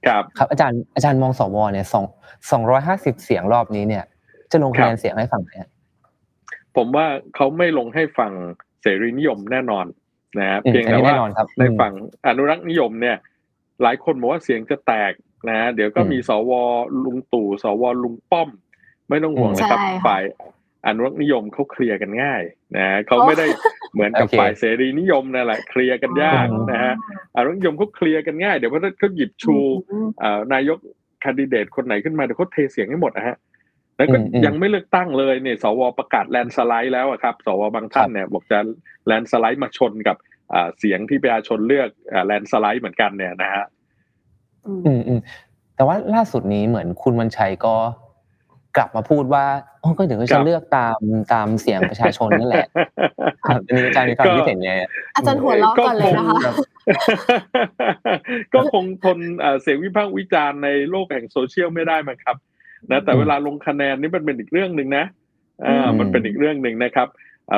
ครับครับอาจารย์มองสวเนี่ย250เสียงรอบนี้เนี่ยจะลงคะแนนเสียงให้ฝั่งไหนผมว่าเขาไม่ลงให้ฝั่งเสรีนิยมแน่นอนนะครับเพียงแต่ว่าในฝั่งอนุรักษ์นิยมเนี่ยหลายคนบอกว่าเสียงจะแตกนะเดี๋ยวก็มีสวลุงตู่สวลุงป้อมไม่ต้องห่วงนะครับฝ่ายอนุรักษ์นิยมเขาเคลียร์กันง่ายนะเขาไม่ได้เหมือนกับฝ่ายเสรีนิยมนั่นแหละเคลียร์กันยากนะฮะอนุรักษ์นิยมเขาเคลียร์กันง่ายเดี๋ยวพอเขาหยิบชูนายกแคนดิเดตคนไหนขึ้นมาเดี๋ยวเขาเทเสียงให้หมดนะฮะแล้วก็ยังไม่เลือกตั้งเลยเนี่ยสวประกาศแลนสไลด์แล้วครับสวบางท่านเนี่ยบอกจะแลนสไลด์มาชนกับเสียงที่ประชาชนเลือกแลนสไลด์เหมือนกันเนี่ยนะฮะแต่ว่าล่าสุดนี้เหมือนคุณวันชัยก็กลับมาพูดว่าโอ้ก็เดี๋ยวจะเลือกตามเสียงประชาชนนั่นแหละอันนี้อาจารย์มีความคิดเห็นไงอาจารย์หัวเราะก่อนเลยนะคะก็คงทนเสียงวิพากษ์วิจารณ์ในโลกแห่งโซเชียลไม่ได้มั้งครับนะแต่เวลาลงคะแนนนี่มันเป็นอีกเรื่องนึงนะมันเป็นอีกเรื่องนึงนะครับ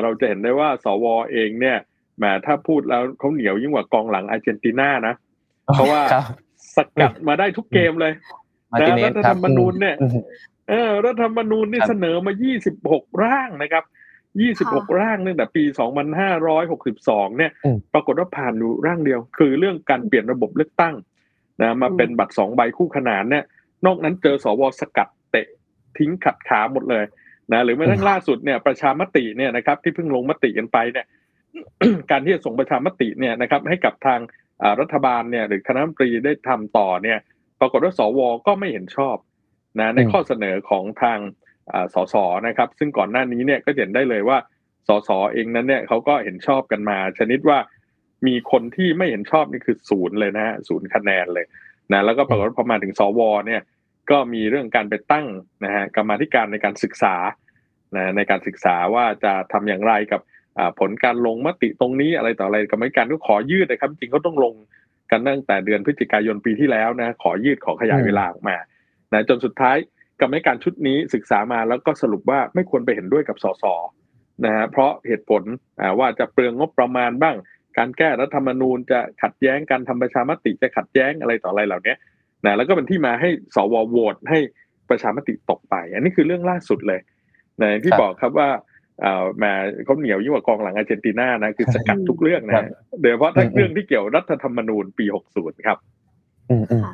เราจะเห็นได้ว่าสวเองเนี่ยแหมถ้าพูดแล้วเขาเหนียวยิ่งกว่ากองหลังอาร์เจนตินานะเพราะว่าสกัดมาได้ทุกเกมเลยรัฐธรรมนูญเนี่ยรัฐธรรมนูญนี่เสนอมา26ร่างนะครับ26ร่างตั้งแต่ปี2562เนี่ยปรากฏว่าผ่านอยู่ร่างเดียวคือเรื่องการเปลี่ยนระบบเลือกตั้งนะมาเป็นบัตร2ใบคู่ขนานเนี่ยนอกนั้นเจอสวสกัดเตะทิ้งขัดขาหมดเลยนะหรือแม้ทั้งล่าสุดเนี่ยประชามติเนี่ยนะครับที่เพิ่งลงมติกันไปเนี่ย การที่จะส่งประชามติเนี่ยนะครับให้กับทางรัฐบาลเนี่ยหรือคณะรัฐมนตรีได้ทำต่อเนี่ยปรากฏว่าสวก็ไม่เห็นชอบ นะในข้อเสนอของทางสสนะครับซึ่งก่อนหน้านี้เนี่ยก็เห็นได้เลยว่าสสเองนั้นเนี่ยเขาก็เห็นชอบกันมาชนิดว่ามีคนที่ไม่เห็นชอบนี่คือศูนย์เลยนะฮะศูนย์คะแนนเลยนะแล้วก็ปรากฏพอมาถึงสวเนี่ยก็มีเรื่องการไปตั้งนะฮะกรรมาธิการในการศึกษานะในการศึกษาว่าจะทำอย่างไรกับผลการลงมติตรงนี้อะไรต่ออะไรกรรมาธิการก็ขอยืดนะครับจริงเขาต้องลงกันตั้งแต่เดือนพฤศจิกายนปีที่แล้วนะขอยืดขอขยายเวลาออกมานะจนสุดท้ายกรรมาธิการชุดนี้ศึกษามาแล้วก็สรุปว่าไม่ควรไปเห็นด้วยกับสสนะฮะเพราะเหตุผลว่าจะเปลืองงบประมาณบ้างการแก้รัฐธรรมนูญจะขัดแย้งการทำประชามติจะขัดแย้งอะไรต่ออะไรเหล่านี้นะแล้วก็เป็นที่มาให้สวโหวตให้ประชามติตกไปอันนี้คือเรื่องล่าสุดเลยนะที่บอกครับว่ามาเขาเหนียวยิ่งกว่ากองหลังอาร์เจนตินานะคือสกัดทุกเรื่องนะโดยเฉพาะทั้งเรื่องที่เกี่ยวรัฐธรรมนูญปี60ครับค่ะ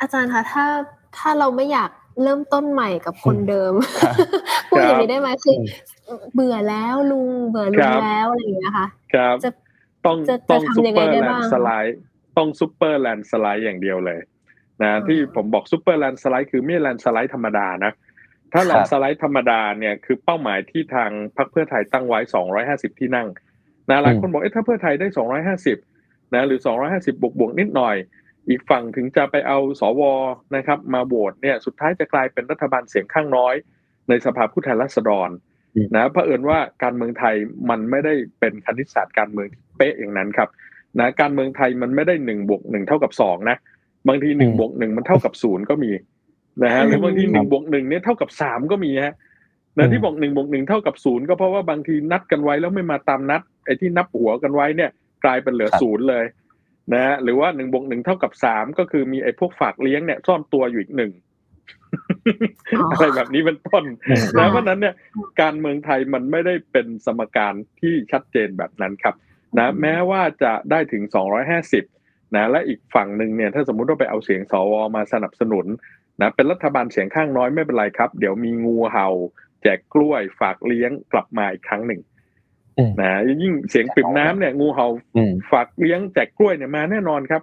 อาจารย์คะถ้าเราไม่อยากเริ่มต้นใหม่กับคนเดิมพูดอย่างนี้ได้ไหมคือเบื่อแล้วลุงเบื่อลุงแล้วอะไรอย่างเงี้ยค่ะต้องซุปเปอร์แลนด์สไลด์ต้องซุปเปอร์แลนด์สไลด์อย่างเดียวเลยนะที่ผมบอกซุปเปอร์แลนด์สไลด์คือไม่แลนด์สไลด์ธรรมดานะถ้าแลนด์สไลด์ธรรมดาเนี่ยคือเป้าหมายที่ทางพรรคเพื่อไทยตั้งไว้250ที่นั่งนะหลายคนบอกเอ๊ะถ้าเพื่อไทยได้250นะหรือ250บวกนิดหน่อยอีกฝั่งถึงจะไปเอาสวนะครับมาโหวตเนี่ยสุดท้ายจะกลายเป็นรัฐบาลเสียงข้างน้อยในสภาผู้แทนราษฎรนะเผอิญว่าการเมืองไทยมันไม่ได้เป็นคณิตศาสตร์การเมืองที่เป๊ะอย่างนั้นครับนะการเมืองไทยมันไม่ได้1บวก1เท่ากับ2นะบางที1บวก1มันเท่ากับ0ก็มีนะฮะหรือบางที1บวก1เนี่ยเท่ากับ3ก็มีฮะนะที่บอก1บวก1เท่ากับ0ก็เพราะว่าบางทีนัดกันไว้แล้วไม่มาตามนัดไอ้ที่นับหัวกันไว้เนี่ยกลายเป็นเหลือ0เลยนะฮะหรือว่า1บวก1เท่ากับ3ก็คือมีไอ้พวกฝากเลี้ยงเนี่ยซ่อนตัวอยู่อีก1อะไรแบบนี้เป็นต้นนะเพราะนั้นเนี่ยการเมืองไทยมันไม่ได้เป็นสมการที่ชัดเจนแบบนั้นครับนะแม้ว่าจะได้ถึง250นะและอีกฝั่งนึงเนี่ยถ้าสมมุติว่าไปเอาเสียงสวมาสนับสนุนนะเป็นรัฐบาลเสียงข้างน้อยไม่เป็นไรครับเดี๋ยวมีงูเห่าแจกกล้วยฝากเลี้ยงกลับมาอีกครั้งหนึ่งนะยิ่งเสียงปริ่มน้ำเนี่ยงูเห่าฝากเลี้ยงแจกกล้วยเนี่ยมาแน่นอนครับ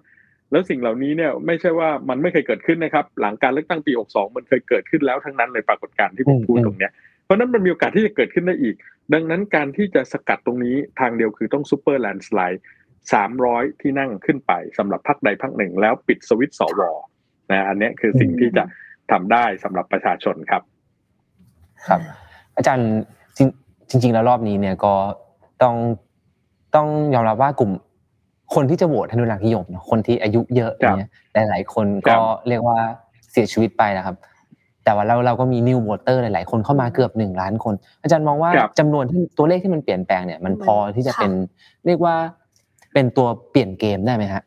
แล้วสิ่งเหล่านี้เนี่ยไม่ใช่ว่ามันไม่เคยเกิดขึ้นนะครับหลังการเลือกตั้งปี62มันเคยเกิดขึ้นแล้วทั้งนั้นเลยปรากฏการณ์ที่ผมพูดตรงเนี้ยเพราะนั้นมันมีโอกาสที่จะเกิดขึ้นได้อีกดังนั้นการที่จะสกัดตรงนี้ทางเดียวคือต้องซุปเปอร์แลนด์สไลด์300ที่นั่งขึ้นไปสำหรับพรรคใดพรรคหนึ่งแล้วปิดสวิตช์สวนะอันนี้คือสิ่งที่จะทำได้สำหรับประชาชนครับครับอาจารย์จริงๆแล้วรอบนี้เนี่ยก็ต้องยอมรับว่ากลุ่มคนที่จะโหวตอนุรักษ์นิยมเนาะคนที่อายุเยอะเนี่ยหลายๆคนก็เรียกว่าเสียชีวิตไปนะครับแต่ว่าเราก็มี new voter หลายๆคนเข้ามาเกือบ1ล้านคนอาจารย์มองว่าจำนวนที่ตัวเลขที่มันเปลี่ยนแปลงเนี่ยมันพอที่จะเป็นเรียกว่าเป็นตัวเปลี่ยนเกมได้ไหมฮะ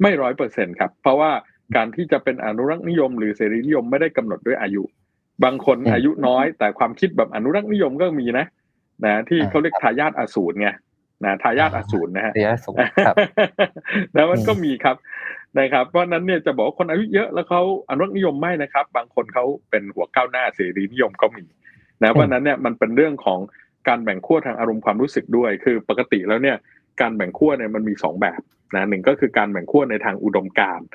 ไม่ 100% ครับเพราะว่าการที่จะเป็นอนุรักษ์นิยมหรือเสรีนิยมไม่ได้กำหนดด้วยอายุบางคนอายุน้อยแต่ความคิดแบบอนุรักษ์นิยมก็มีนะที่เขาเรียกทายาทอสูรไงนะทายาทอสูรนะฮะทายาทอสูรครับแล้วมันก็มีครับนะครับเพราะนั้นเนี่ยจะบอกว่าคนอายุเยอะแล้วเค้าอนุรักษ์นิยมไม่นะครับบางคนเค้าเป็นหัวก้าวหน้าเสรีนิยมก็มีนะเพราะนั้นเนี่ยมันเป็นเรื่องของการแบ่งขั้วทางอารมณ์ความรู้สึกด้วยคือปกติแล้วเนี่ยการแบ่งขั้วเนี่ยมันมี2แบบนะ1ก็คือการแบ่งขั้วในทางอุดมการณ์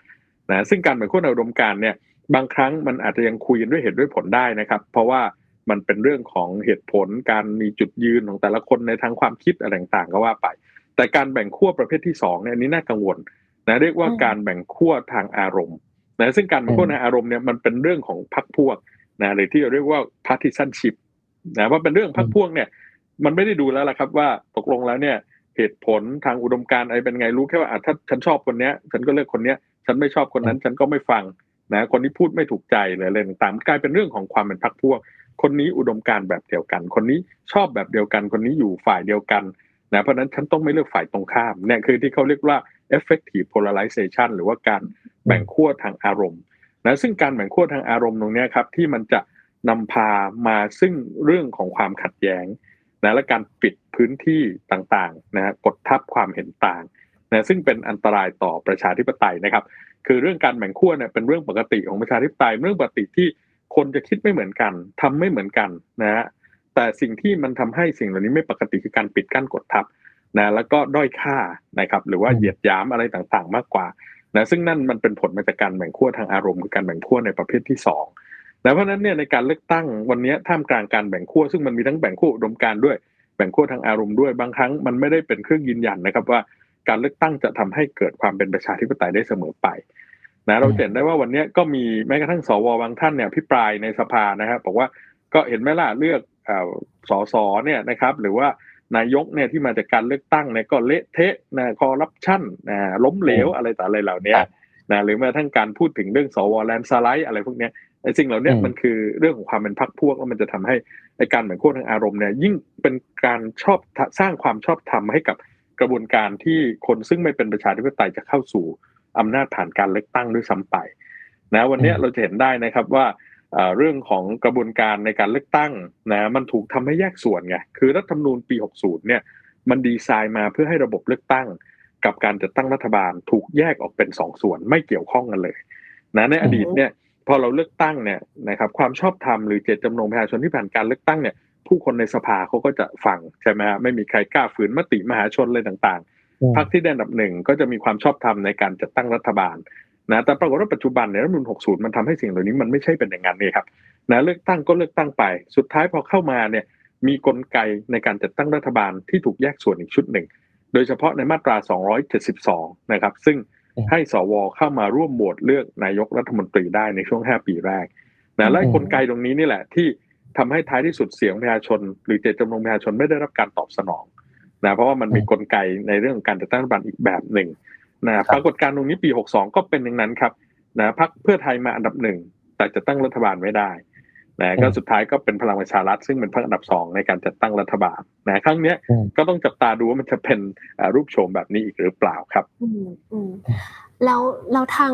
นะซึ่งการแบ่งขั้วในอุดมการณ์เนี่ยบางครั้งมันอาจจะยังคุยกันด้วยเหตุด้วยผลได้นะครับเพราะว่ามันเป็นเรื่องของเหตุผลการมีจุดยืนของแต่ละคนในทางความคิดอะไรต่างๆก็ว่าไปแต่การแบ่งขั้วประเภทที่2เนี่ยอันนี้น่ากังวลนะเรียกว่าการแบ่งขั้วทางอารมณ์นะซึ่งการแบ่งขั้วทางอารมณ์เนี่ยมันเป็นเรื่องของพรรคพวกนะหรือที่เรียกว่า partisanship นะว่าเป็นเรื่องพรรคพวกเนี่ยมันไม่ได้ดูแล้วล่ะครับว่าตกลงแล้วเนี่ยเหตุผลทางอุดมการณ์อะไรเป็นไงรู้แค่ว่าถ้าฉันชอบคนเนี้ยฉันก็เลือกคนเนี้ยฉันไม่ชอบคนนั้นฉันก็ไม่ฟังนะคนที่พูดไม่ถูกใจหรืออะไรต่างๆกลายเป็นเรื่องของความเป็นพรรคพวกคนนี้อุดมการณ์แบบเดียวกันคนนี้ชอบแบบเดียวกันคนนี้อยู่ฝ่ายเดียวกันนะเพราะนั้นฉันต้องไม่เลือกฝ่ายตรงข้ามเนี่ยคือที่เขาเรียกว่า effective polarization หรือว่าการแบ่งขั้วทางอารมณ์นะซึ่งการแบ่งขั้วทางอารมณ์ตรงนี้ครับที่มันจะนำพามาซึ่งเรื่องของความขัดแย้งนะและการปิดพื้นที่ต่างๆนะกดทับความเห็นต่างนะซึ่งเป็นอันตรายต่อประชาธิปไตยนะครับคือเรื่องการแบ่งขั้วเนี่ยเป็นเรื่องปกติของประชาธิปไตยเรื่องปกติที่คนจะคิดไม่เหมือนกันทำไม่เหมือนกันนะฮะแต่สิ่งที่มันทำให้สิ่งเหล่านี้ไม่ปกติคือการปิดกั้นกดทับนะแล้วก็ด้อยค่านะครับหรือว่าเหยียดหยามอะไรต่างๆมากกว่านะซึ่งนั่นมันเป็นผลมาจากการแบ่งขั้วทางอารมณ์คือการแบ่งขั้วในประเภทที่สอง แล้วเพราะนั้นเนี่ยในการเลือกตั้งวันนี้ท่ามกลางการแบ่งขั้วซึ่งมันมีทั้งแบ่งขั้วอุดมการณ์ด้วยแบ่งขั้วทางอารมณ์ด้วยบางครั้งมันไม่ได้เป็นเครื่องยืนยันนะครับว่าการเลือกตั้งจะทำให้เกิดความเป็นประชาธิปไตยได้เสมอไปนะเราเห็นได้ว่าวันนี้ก็มีแม้กระทั่งสวบางท่านเนี่ยอภิปรายในสภานะครับบอกว่าก็เห็นไหมล่ะเลือกสสเนี่ยนะครับหรือว่านายกเนี่ยที่มาจากการเลือกตั้งเนี่ยก็เละเทะนะคอร์รัปชันนะล้มเหลวอะไรต่ออะไรเหล่านี้นะหรือแม้กระทั่งการพูดถึงเรื่องสวแลนด์สไลด์อะไรพวกนี้ไอ้สิ่งเหล่านี้มันคือเรื่องของความเป็นพรรคพวกแล้วมันจะทำให้การแบ่งขั้วทางอารมณ์เนี่ยยิ่งเป็นการชอบสร้างความชอบธรรมให้กับกระบวนการที่คนซึ่งไม่เป็นประชาธิปไตยจะเข้าสู่อำนาจผ่านการเลือกตั้งด้วยซ้ำไปนะวันนี้เราจะเห็นได้นะครับว่าเรื่องของกระบวนการในการเลือกตั้งนะมันถูกทำให้แยกส่วนไงคือรัฐธรรมนูญปี60เนี่ยมันดีไซน์มาเพื่อให้ระบบเลือกตั้งกับการจัดตั้งรัฐบาลถูกแยกออกเป็น2 ส่วนไม่เกี่ยวข้องกันเลยนะในอดีตเนี่ยพอเราเลือกตั้งเนี่ยนะครับความชอบธรรมหรือเจตจำนงประชาชนที่ผ่านการเลือกตั้งเนี่ยผู้คนในสภาเขาก็จะฟังใช่ไหมฮะไม่มีใครกล้าฝืนมติมหาชนเลยต่างๆพรรคที่ได้อันดับหนึ่งก็จะมีความชอบธรรมในการจัดตั้งรัฐบาลนะแต่ปรากฏว่าปัจจุบันในรัฐธรรมนูญ60มันทำให้สิ่งเหล่านี้มันไม่ใช่เป็นอย่างนั้นเลยครับนะเลือกตั้งก็เลือกตั้งไปสุดท้ายพอเข้ามาเนี่ยมีกลไกในการจัดตั้งรัฐบาลที่ถูกแยกส่วนอีกชุดหนึ่งโดยเฉพาะในมาตรา272นะครับซึ่งให้สวเข้ามาร่วมโหวตเลือกนายกรัฐมนตรีได้ในช่วง5ปีแรกนะและกลไกตรงนี้นี่แหละที่ทำให้ท้ายที่สุดเสียงประชาชนหรือเจตจำนงประชาชนไม่ได้รับการตอบสนองนะเพราะว่ามันมีกลไกในเรื่องการจัดตั้งรัฐบาลอีกแบบหนึ่งนะปรากฏการณ์ตรงนี้ปี62ก็เป็นอย่างนั้นครับนะพรรคเพื่อไทยมาอันดับ1แต่จะตั้งรัฐบาลไม่ได้นะก็สุดท้ายก็เป็นพลังประชารัฐซึ่งเป็นพรรคอันดับ2ในการจัดตั้งรัฐบาลนะครั้งเนี้ยก็ต้องจับตาดูว่ามันจะเป็นรูปโฉมแบบนี้อีกหรือเปล่าครับแล้วทาง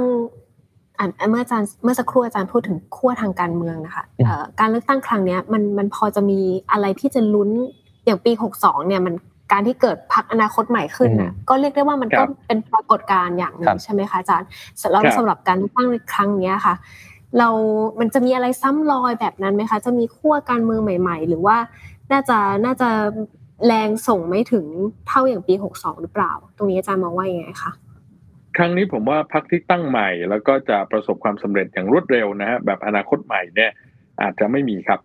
เมื่อสักครู่อาจารย์พูดถึงขั้วทางการเมืองนะคะการเลือกตั้งครั้งเนี้ยมันพอจะมีอะไรที่จะลุ้นอย่างปี62เนี่ยมันการที่เกิดพรรคอนาคตใหม่ขึ้นน่ะก็เรียกได้ว่ามันก็เป็นปรากฏการณ์อย่างนึงใช่มั้ยคะอาจารย์แล้วสำหรับการเลือกตั้งในครั้งเนี้ยค่ะมันจะมีอะไรซ้ำรอยแบบนั้นมั้ยคะจะมีขั้วการเมืองใหม่ๆหรือว่าน่าจะแรงส่งไม่ถึงเท่าอย่างปี62หรือเปล่าตรงนี้อาจารย์มองว่ายังไงคะครั้งนี้ผมว่าพรรคที่ตั้งใหม่แล้วก็จะประสบความสำเร็จอย่างรวดเร็วนะฮะแบบอนาคตใหม่เนี่ยอาจจะไม่มีครับ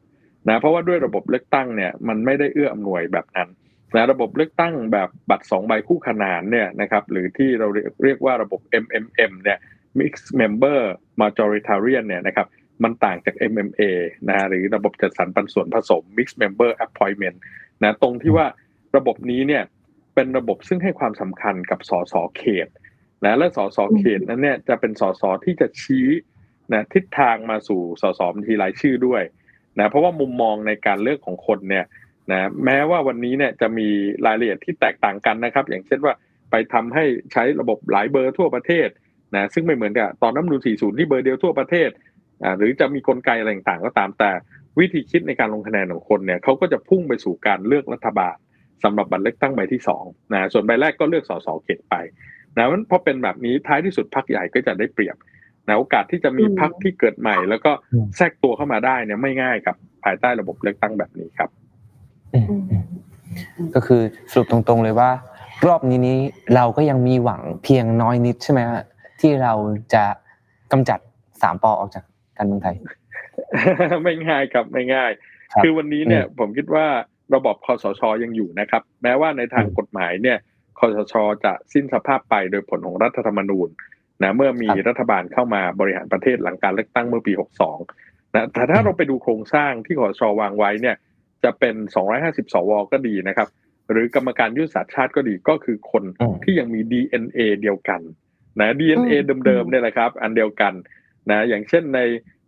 นะเพราะว่าด้วยระบบเลือกตั้งเนี่ยมันไม่ได้เอื้ออำนวยแบบนั้นนะระบบเลือกตั้งแบบบัตร2ใบคู่ขนานเนี่ยนะครับหรือที่เราเรียกว่าระบบ MMM เนี่ย Mixed Member Majoritarian เนี่ยนะครับมันต่างจาก MMA นะฮะหรือระบบจัดสรรปันส่วนผสม Mixed Member Appointment นะตรงที่ว่าระบบนี้เนี่ยเป็นระบบซึ่งให้ความสำคัญกับสสเขตนะและสสเขตนั้นเนี่ยจะเป็นสสที่จะชี้นะทิศทางมาสู่สสบัญชีรายชื่อด้วยนะเพราะว่ามุมมองในการเลือกของคนเนี่ยนะแม้ว่าวันนี้เนี่ยจะมีรายละเอียดที่แตกต่างกันนะครับอย่างเช่นว่าไปทำให้ใช้ระบบหลายเบอร์ทั่วประเทศนะซึ่งไม่เหมือนกับตอนรัฐธรรมนูญ40ที่เบอร์เดียวทั่วประเทศหรือจะมีกลไกอะไรต่างๆก็ตามแต่วิธีคิดในการลงคะแนนของคนเนี่ยเขาก็จะพุ่งไปสู่การเลือกรัฐบาลสำหรับบัตรเลือกตั้งใบที่2นะส่วนใบแรกก็เลือกสสเขตไปนะมันพอเป็นแบบนี้ท้ายที่สุดพรรคใหญ่ก็จะได้เปรียบนะโอกาสที่จะมีพรรคที่เกิดใหม่แล้วก็แทรกตัวเข้ามาได้เนี่ยไม่ง่ายครับภายใต้ระบบเลือกตั้งแบบนี้ครับก็คือสรุปตรงๆเลยว่ารอบนี้เราก็ยังมีหวังเพียงน้อยนิดใช่ไหมฮะที่เราจะกำจัด3 ป.ออกจากการเมืองไทยไม่ง่ายครับไม่ง่ายคือวันนี้เนี่ยผมคิดว่าระบบคสช.ยังอยู่นะครับแม้ว่าในทางกฎหมายเนี่ยคสช.จะสิ้นสภาพไปโดยผลของรัฐธรรมนูญนะเมื่อมีรัฐบาลเข้ามาบริหารประเทศหลังการเลือกตั้งเมื่อปี62นะแต่ถ้าเราไปดูโครงสร้างที่คสช.วางไว้เนี่ยจะเป็น250สวก็ดีนะครับหรือกรรมการยุทธศาสตร์ชาติก็ดีก็คือคนที่ยังมี DNA เดียวกันนะ DNA เดิมๆเนี่ยแหละครับอันเดียวกันนะอย่างเช่นใน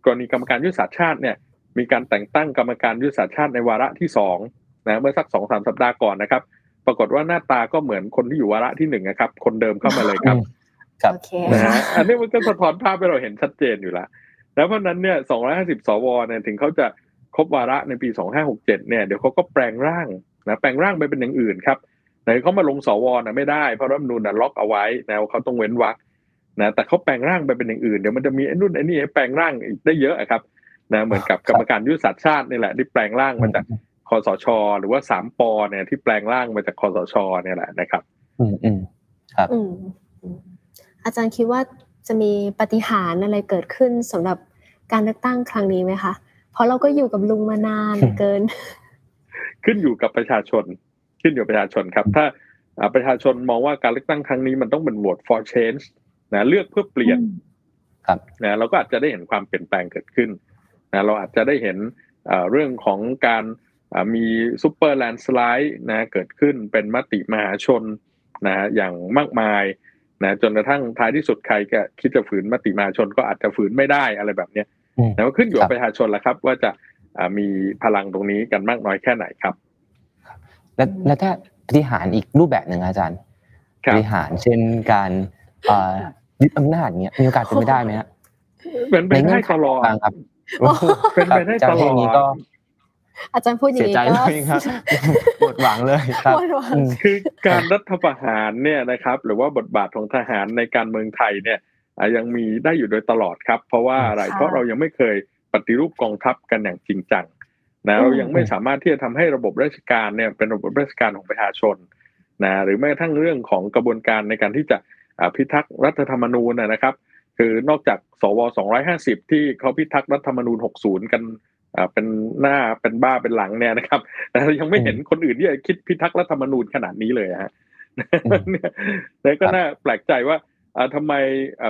กรณีกรรมการยุทธศาสตร์ชาติเนี่ยมีการแต่งตั้งกรรมการยุทธศาสตร์ชาติในวาระที่2นะเมื่อสัก 2-3 สัปดาห์ก่อนนะครับปรากฏว่าหน้าตาก็เหมือนคนที่อยู่วาระที่1นะครับคนเดิมเข้ามาเลยครับโอเคนะอันนี้มันก็สะท้อนภาพให้เราเห็นชัดเจนอยู่แล้วแล้วเพราะนั้นเนี่ย250สวเนี่ยถึงเขาจะครบวาระในปี2567เนี่ยเดี๋ยวเขาก็แปลงร่างไปเป็นอย่างอื่นครับไหนเขามาลงสวนะไม่ได้เพราะรัฐธรรมนูญน่ะล็อกเอาไว้แนวเขาต้องเว้นวรรคนะแต่เขาแปลงร่างไปเป็นอย่างอื่นเดี๋ยวมันจะมีไอ้นู่นไอ้นี่แปลงร่างอีกได้เยอะครับนะเหมือนกับกรรมการยุทธศาสตร์ชาตินี่แหละที่แปลงร่างมาจากคสช.หรือว่า3 ป.เนี่ยที่แปลงร่างมาจากคสช.เนี่ยแหละนะครับครับอาจารย์คิดว่าจะมีปาฏิหาริย์อะไรเกิดขึ้นสำหรับ การเลือกตั้งครั้งนี้ไหมคะเพราะเราก็อยู่กับลุงมานานเกินขึ้นอยู่กับประชาชนครับถ้าประชาชนมองว่าการเลือกตั้งครั้งนี้มันต้องเป็น vote for change นะเลือกเพื่อเปลี่ยนครับนะเราก็อาจจะได้เห็นความเปลี่ยนแปลงเกิดขึ้นนะเราอาจจะได้เห็นเรื่องของการมีซุปเปอร์แลนด์สไลด์นะเกิดขึ้นเป็นมติมหาชนนะอย่างมากมายนะจนกระทั่งท้ายที่สุดใครก็คิดจะฝืนมติมหาชนก็อาจจะฝืนไม่ได้อะไรแบบเนี้ยแต่ว่าขึ้นอยู่กับประชาชนแหละครับว่าจะมีพลังตรงนี้กันมากน้อยแค่ไหนครับและถ้าปฏิหารอีกรูปแบบหนึ่งอาจารย์ปฏิหารเช่นการยึดอำนาจเงี้ยมีโอกาสเป็นไปได้ไหมฮะเป็นไปได้ตลอดครับเป็นไปได้ตลอดอาจารย์พูดอย่างนี้ก็หมดหวังเลยครับคือการรัฐประหารเนี่ยนะครับหรือว่าบทบาทของทหารในการเมืองไทยเนี่ยยังมีได้อยู่โดยตลอดครับเพราะว่าอะไรเพราะเรายังไม่เคยปฏิรูปกองทัพกันอย่างจริงจังนะเรายังไม่สามารถที่จะทำให้ระบบราชการเนี่ยเป็นระบบราชการของประชาชนนะหรือแม้กระทั่งเรื่องของกระบวนการในการที่จะพิทักษ์รัฐธรรมนูญนะครับคือนอกจากสว250ที่เขาพิทักษ์รัฐธรรมนูญ60กันเป็นหน้าเป็นบ้าเป็นหลังเนี่ยนะครับแต่เรายังไม่เห็นคนอื่นที่คิดพิทักษ์รัฐธรรมนูญขนาดนี้เลยฮะเนี่ยก็น่าแปลกใจว่าทำไม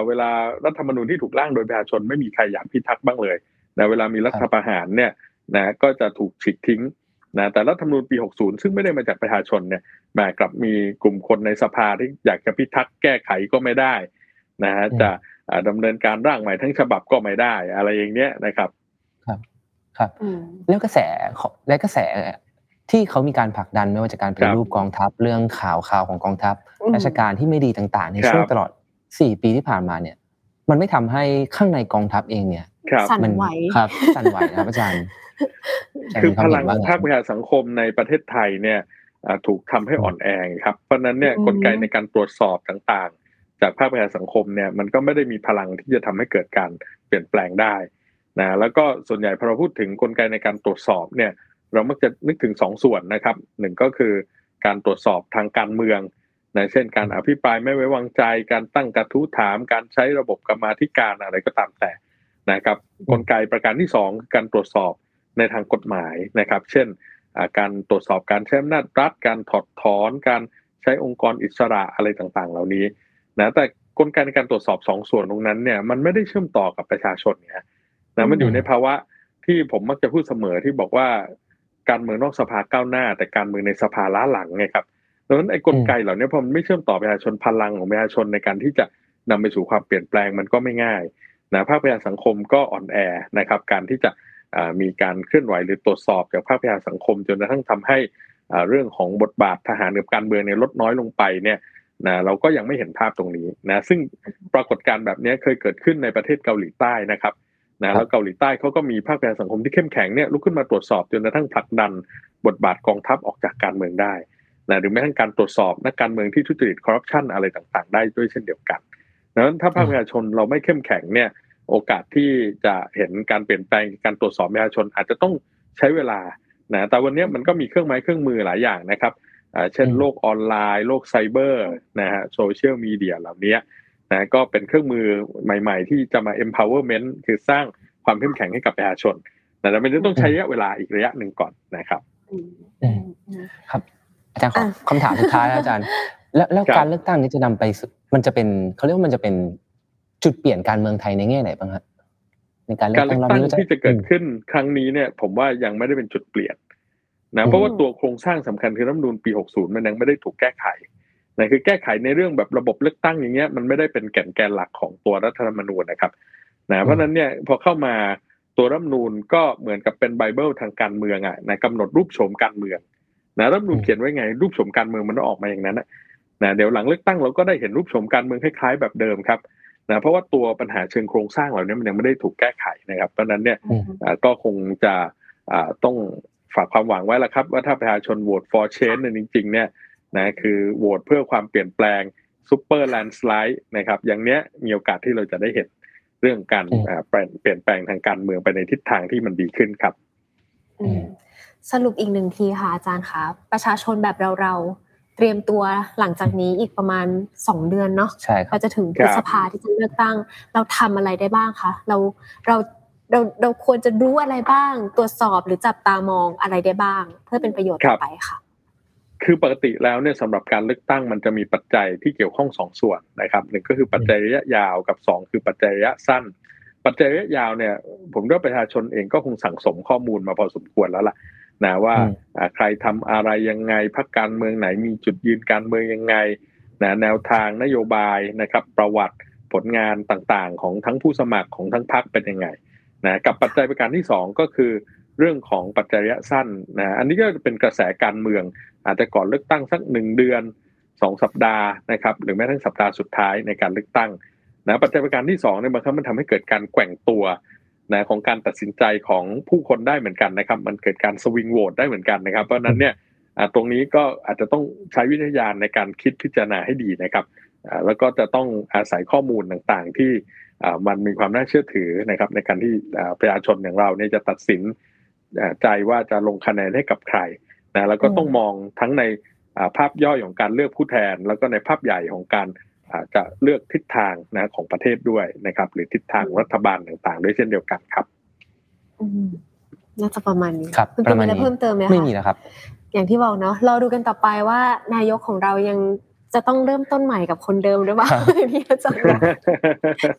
เวลารัฐธรรมนูญที่ถูกร่างโดยประชาชนไม่มีใครอยากพิทักษ์บ้างเลยนะเวลามีรัฐประหารเนี่ยนะก็จะถูกฉีกทิ้งนะแต่รัฐธรรมนูญปี60ซึ่งไม่ได้มาจากประชาชนเนี่ยแม้กลับมีกลุ่มคนในสภาที่อยากจะพิทักษ์แก้ไขก็ไม่ได้นะฮะจะดำเนินการร่างใหม่ทั้งฉบับก็ไม่ได้อะไรอย่างเนี้ยนะครับครับแล้วกระแสที่เขามีการผลักดันไม่ว่าจะการปฏิรูปกองทัพเรื่องข่าวของกองทัพราชการที่ไม่ดีต่างๆในช่วงตลอด4ปีที่ผ่านมาเนี่ยมันไม่ทำให้ข้างในกองทัพเองเนี่ยสั่นไหวครับสั่นไหวนะครับอาจารย์คือพลังภาคประชาสังคมในประเทศไทยเนี่ยถูกทำให้อ่อนแอครับเพราะนั้นเนี่ยกลไกในการตรวจสอบต่างๆจากภาคประชาสังคมเนี่ยมันก็ไม่ได้มีพลังที่จะทำให้เกิดการเปลี่ยนแปลงได้นะแล้วก็ส่วนใหญ่พอเราพูดถึงกลไกในการตรวจสอบเนี่ยเรามักจะนึกถึง2ส่วนนะครับ1ก็คือการตรวจสอบทางการเมืองนะเช่นการอภิปรายไม่ไว้วางใจการตั้งกระทู้ถามการใช้ระบบกรรมาธิการอะไรก็ตามแต่นะครับกลไกประการที่2คือการตรวจสอบในทางกฎหมายนะครับเช่นการตรวจสอบการใช้อำนาจรัฐการถอดถอนการใช้องค์กรอิสระอะไรต่างๆเหล่านี้นะแต่กลไกในการตรวจสอบ2ส่วนตรงนั้นเนี่ยมันไม่ได้เชื่อมต่อกับประชาชนเนี่ยนะมันอยู่ในภาวะที่ผมมักจะพูดเสมอที่บอกว่าการเมืองนอกสภาก้าวหน้าแต่การเมืองในสภาล้าหลังไงครับดังนั้นไอ้กลไกเหล่านี้พอมันไม่เชื่อมต่อประชาชนพลังของประชาชนในการที่จะนำไปสู่ความเปลี่ยนแปลงมันก็ไม่ง่ายนะภาคประชาสังคมก็อ่อนแอนะครับการที่จะมีการเคลื่อนไหวหรือตรวจสอบจากภาคประชาสังคมจนกระทั่งทำให้เรื่องของบทบาททหารกับการเมืองเนี่ยลดน้อยลงไปเนี่ยนะเราก็ยังไม่เห็นภาพตรงนี้นะซึ่งปรากฏการณ์แบบนี้เคยเกิดขึ้นในประเทศเกาหลีใต้นะครับนะแล้วเกาหลีใต้เขาก็มีภาคประชาสังคมที่เข้มแข็งเนี่ยลุกขึ้นมาตรวจสอบจนกระทั่งผลักดันบทบาทกองทัพออกจากการเมืองได้นะหรือแม้ทั้งการตรวจสอบนักการเมืองที่ทุจริตคอร์รัปชันอะไรต่างๆได้ด้วยเช่นเดียวกันดังนั้นถ้าภาคประชาชนเราไม่เข้มแข็งเนี่ยโอกาสที่จะเห็นการเปลี่ยนแปลงการตรวจสอบประชาชนอาจจะต้องใช้เวลานะแต่วันนี้มันก็มีเครื่องไม้เครื่องมือหลายอย่างนะครับเช่นโลกออนไลน์โลกไซเบอร์นะฮะโซเชียลมีเดียเหล่านี้นะก็เป็นเครื่องมือใหม่ๆที่จะมา empowerment คือสร้างความเข้มแข็งให้กับประชาชนแต่เราต้องใช้ระยะเวลาอีกระยะหนึ่งก่อนนะครับครับอาจารย์ขอคำถามสุดท้ายอาจารย์แล้วการเลือกตั้งนี้จะนำไปมันจะเป็นเขาเรียกว่ามันจะเป็นจุดเปลี่ยนการเมืองไทยในแง่ไหนบ้างฮะในการเลือกตั้งที่จะเกิดขึ้นครั้งนี้เนี่ยผมว่ายังไม่ได้เป็นจุดเปลี่ยนนะเพราะว่าตัวโครงสร้างสำคัญคือรัฐธรรมนูญปี60มันยังไม่ได้ถูกแก้ไขนะคือแก้ไขในเรื่องแบบระบบเลือกตั้งอย่างเงี้ยมันไม่ได้เป็นแกนหลักของตัวรัฐธรรมนูญนะครับนะเพราะนั้นเนี่ยพอเข้ามาตัวรัฐธรรมนูญก็เหมือนกับเป็นไบเบิลทางการเมืองอ่ะนะกำหนดรูปโฉมการเมืองนะรัฐธรรมนูญเขียนไว้ไงรูปโฉมการเมืองมันออกมาอย่างนั้นนะเดี๋ยวหลังเลือกตั้งเราก็ได้เห็นรูปโฉมการเมืองคล้ายๆแบบเดิมครับนะเพราะว่าตัวปัญหาเชิงโครงสร้างเหล่านี้มันยังไม่ได้ถูกแก้ไขนะครับเพราะนั้นเนี่ยก็คงจะต้องฝากความหวังไว้ละครับว่าถ้าประชาชนโหวต for change จริงๆเนี่ยนะคือโหวตเพื่อความเปลี่ยนแปลงซุปเปอร์แลนด์สไลด์นะครับอย่างเนี้ยมีโอกาสที่เราจะได้เห็นเรื่องการเปลี่ยนแปลงทางการเมืองไปในทิศทางที่มันดีขึ้นครับสรุปอีกหนึ่งทีค่ะอาจารย์คะประชาชนแบบเราเตรียมตัวหลังจากนี้อีกประมาณ2เดือนเนาะเราจะถึงพฤษภาที่จะเลือกตั้งเราทำอะไรได้บ้างคะเรา เราควรจะรู้อะไรบ้างตรวจสอบหรือจับตามองอะไรได้บ้างเพื่อเป็นประโยชน์ต่อไปค่ะคือปกติแล้วเนี่ยสำหรับการเลือกตั้งมันจะมีปัจจัยที่เกี่ยวข้อง2ส่วนนะครับ1ก็คือปัจจัยระยะยาวกับ2คือปัจจัยระยะสั้นปัจจัยระยะยาวเนี่ยผมว่าประชาชนเองก็คงสั่งสมข้อมูลมาพอสมควรแล้วล่ะนะว่าใครทำอะไรยังไงพรรคการเมืองไหนมีจุดยืนการเมืองยังไงนะแนวทางนโยบายนะครับประวัติผลงานต่างๆของทั้งผู้สมัครของทั้งพรรคเป็นยังไงนะกับปัจจัยประการที่2ก็คือเรื่องของปัจจัยระยะสั้นนะอันนี้ก็เป็นกระแสการเมืองอาจจะก่อนเลือกตั้งสัก1เดือน2สัปดาห์นะครับหรือแม้ทั้งสัปดาห์สุดท้ายในการเลือกตั้งนะปัจจัยประการที่2เนี่ยบางครั้งมันทำให้เกิดการแกว่งตัวนะของการตัดสินใจของผู้คนได้เหมือนกันนะครับมันเกิดการสวิงโหวตได้เหมือนกันนะครับเพราะนั้นเนี่ยตรงนี้ก็อาจจะต้องใช้วิทยาในการคิดพิจารณาให้ดีนะครับแล้วก็จะต้องอาศัยข้อมูลต่างๆที่มันมีความน่าเชื่อถือนะครับในการที่ประชาชนอย่างเราเนี่ยจะตัดสินใจว่าจะลงคะแนนให้กับใครนะแล้วก็ต้องมองทั้งในภาพย่อยของการเลือกผู้แทนแล้วก็ในภาพใหญ่ของการจะเลือกทิศทางนะของประเทศด้วยนะครับหรือทิศทางรัฐบาลต่างๆด้วยเช่นเดียวกันครับน่าจะประมาณนี้คุณมีอะไรเพิ่มเติมไหมคะไม่มีแล้วครับอย่างที่บอกเนาะรอดูกันต่อไปว่านายกของเรายังจะต้องเริ่มต้นใหม่กับคนเดิมหรือเปล่าที่อาจารย์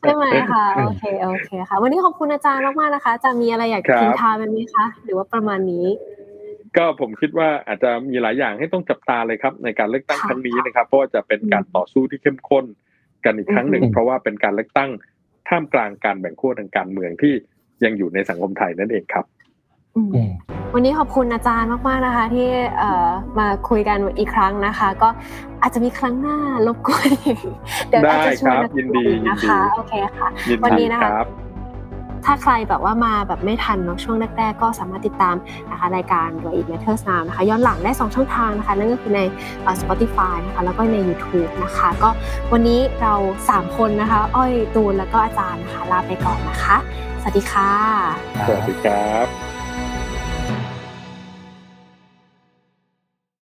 ใช่ไหมคะโอเคค่ะวันนี้ขอบคุณอาจารย์มากๆนะคะอาจารย์มีอะไรอยากทิ้งท้ายไหมคะหรือว่าประมาณนี้ก็ผมคิดว่าอาจจะมีหลายอย่างให้ต้องจับตาเลยครับในการเลือกตั้งครั้งนี้นะครับเพราะว่าจะเป็นการต่อสู้ที่เข้มข้นกันอีกครั้งหนึ่งเพราะว่าเป็นการเลือกตั้งท่ามกลางการแบ่งขั้วทางการเมืองที่ยังอยู่ในสังคมไทยนั่นเองครับวันนี้ขอบคุณอาจารย์มากๆนะคะที่มาคุยกันอีกครั้งนะคะก็อาจจะมีครั้งหน้ารบกวนเดี๋ยวอาจจะชวนยินดีนะคะโอเคค่ะวันนี้นะคะถ้าใครแบบว่ามาแบบไม่ทันเนาะช่วงแรกๆก็สามารถติดตามนะคะรายการ The Matter นะคะย้อนหลังได้2ช่องทางนะคะนั่นก็คือใน Spotify นะคะแล้วก็ใน YouTube นะคะก็วันนี้เรา3คนนะคะอ้อยตูนแล้วก็อาจารย์นะคะลาไปก่อนนะคะสวัสดีค่ะสวัสดีครับ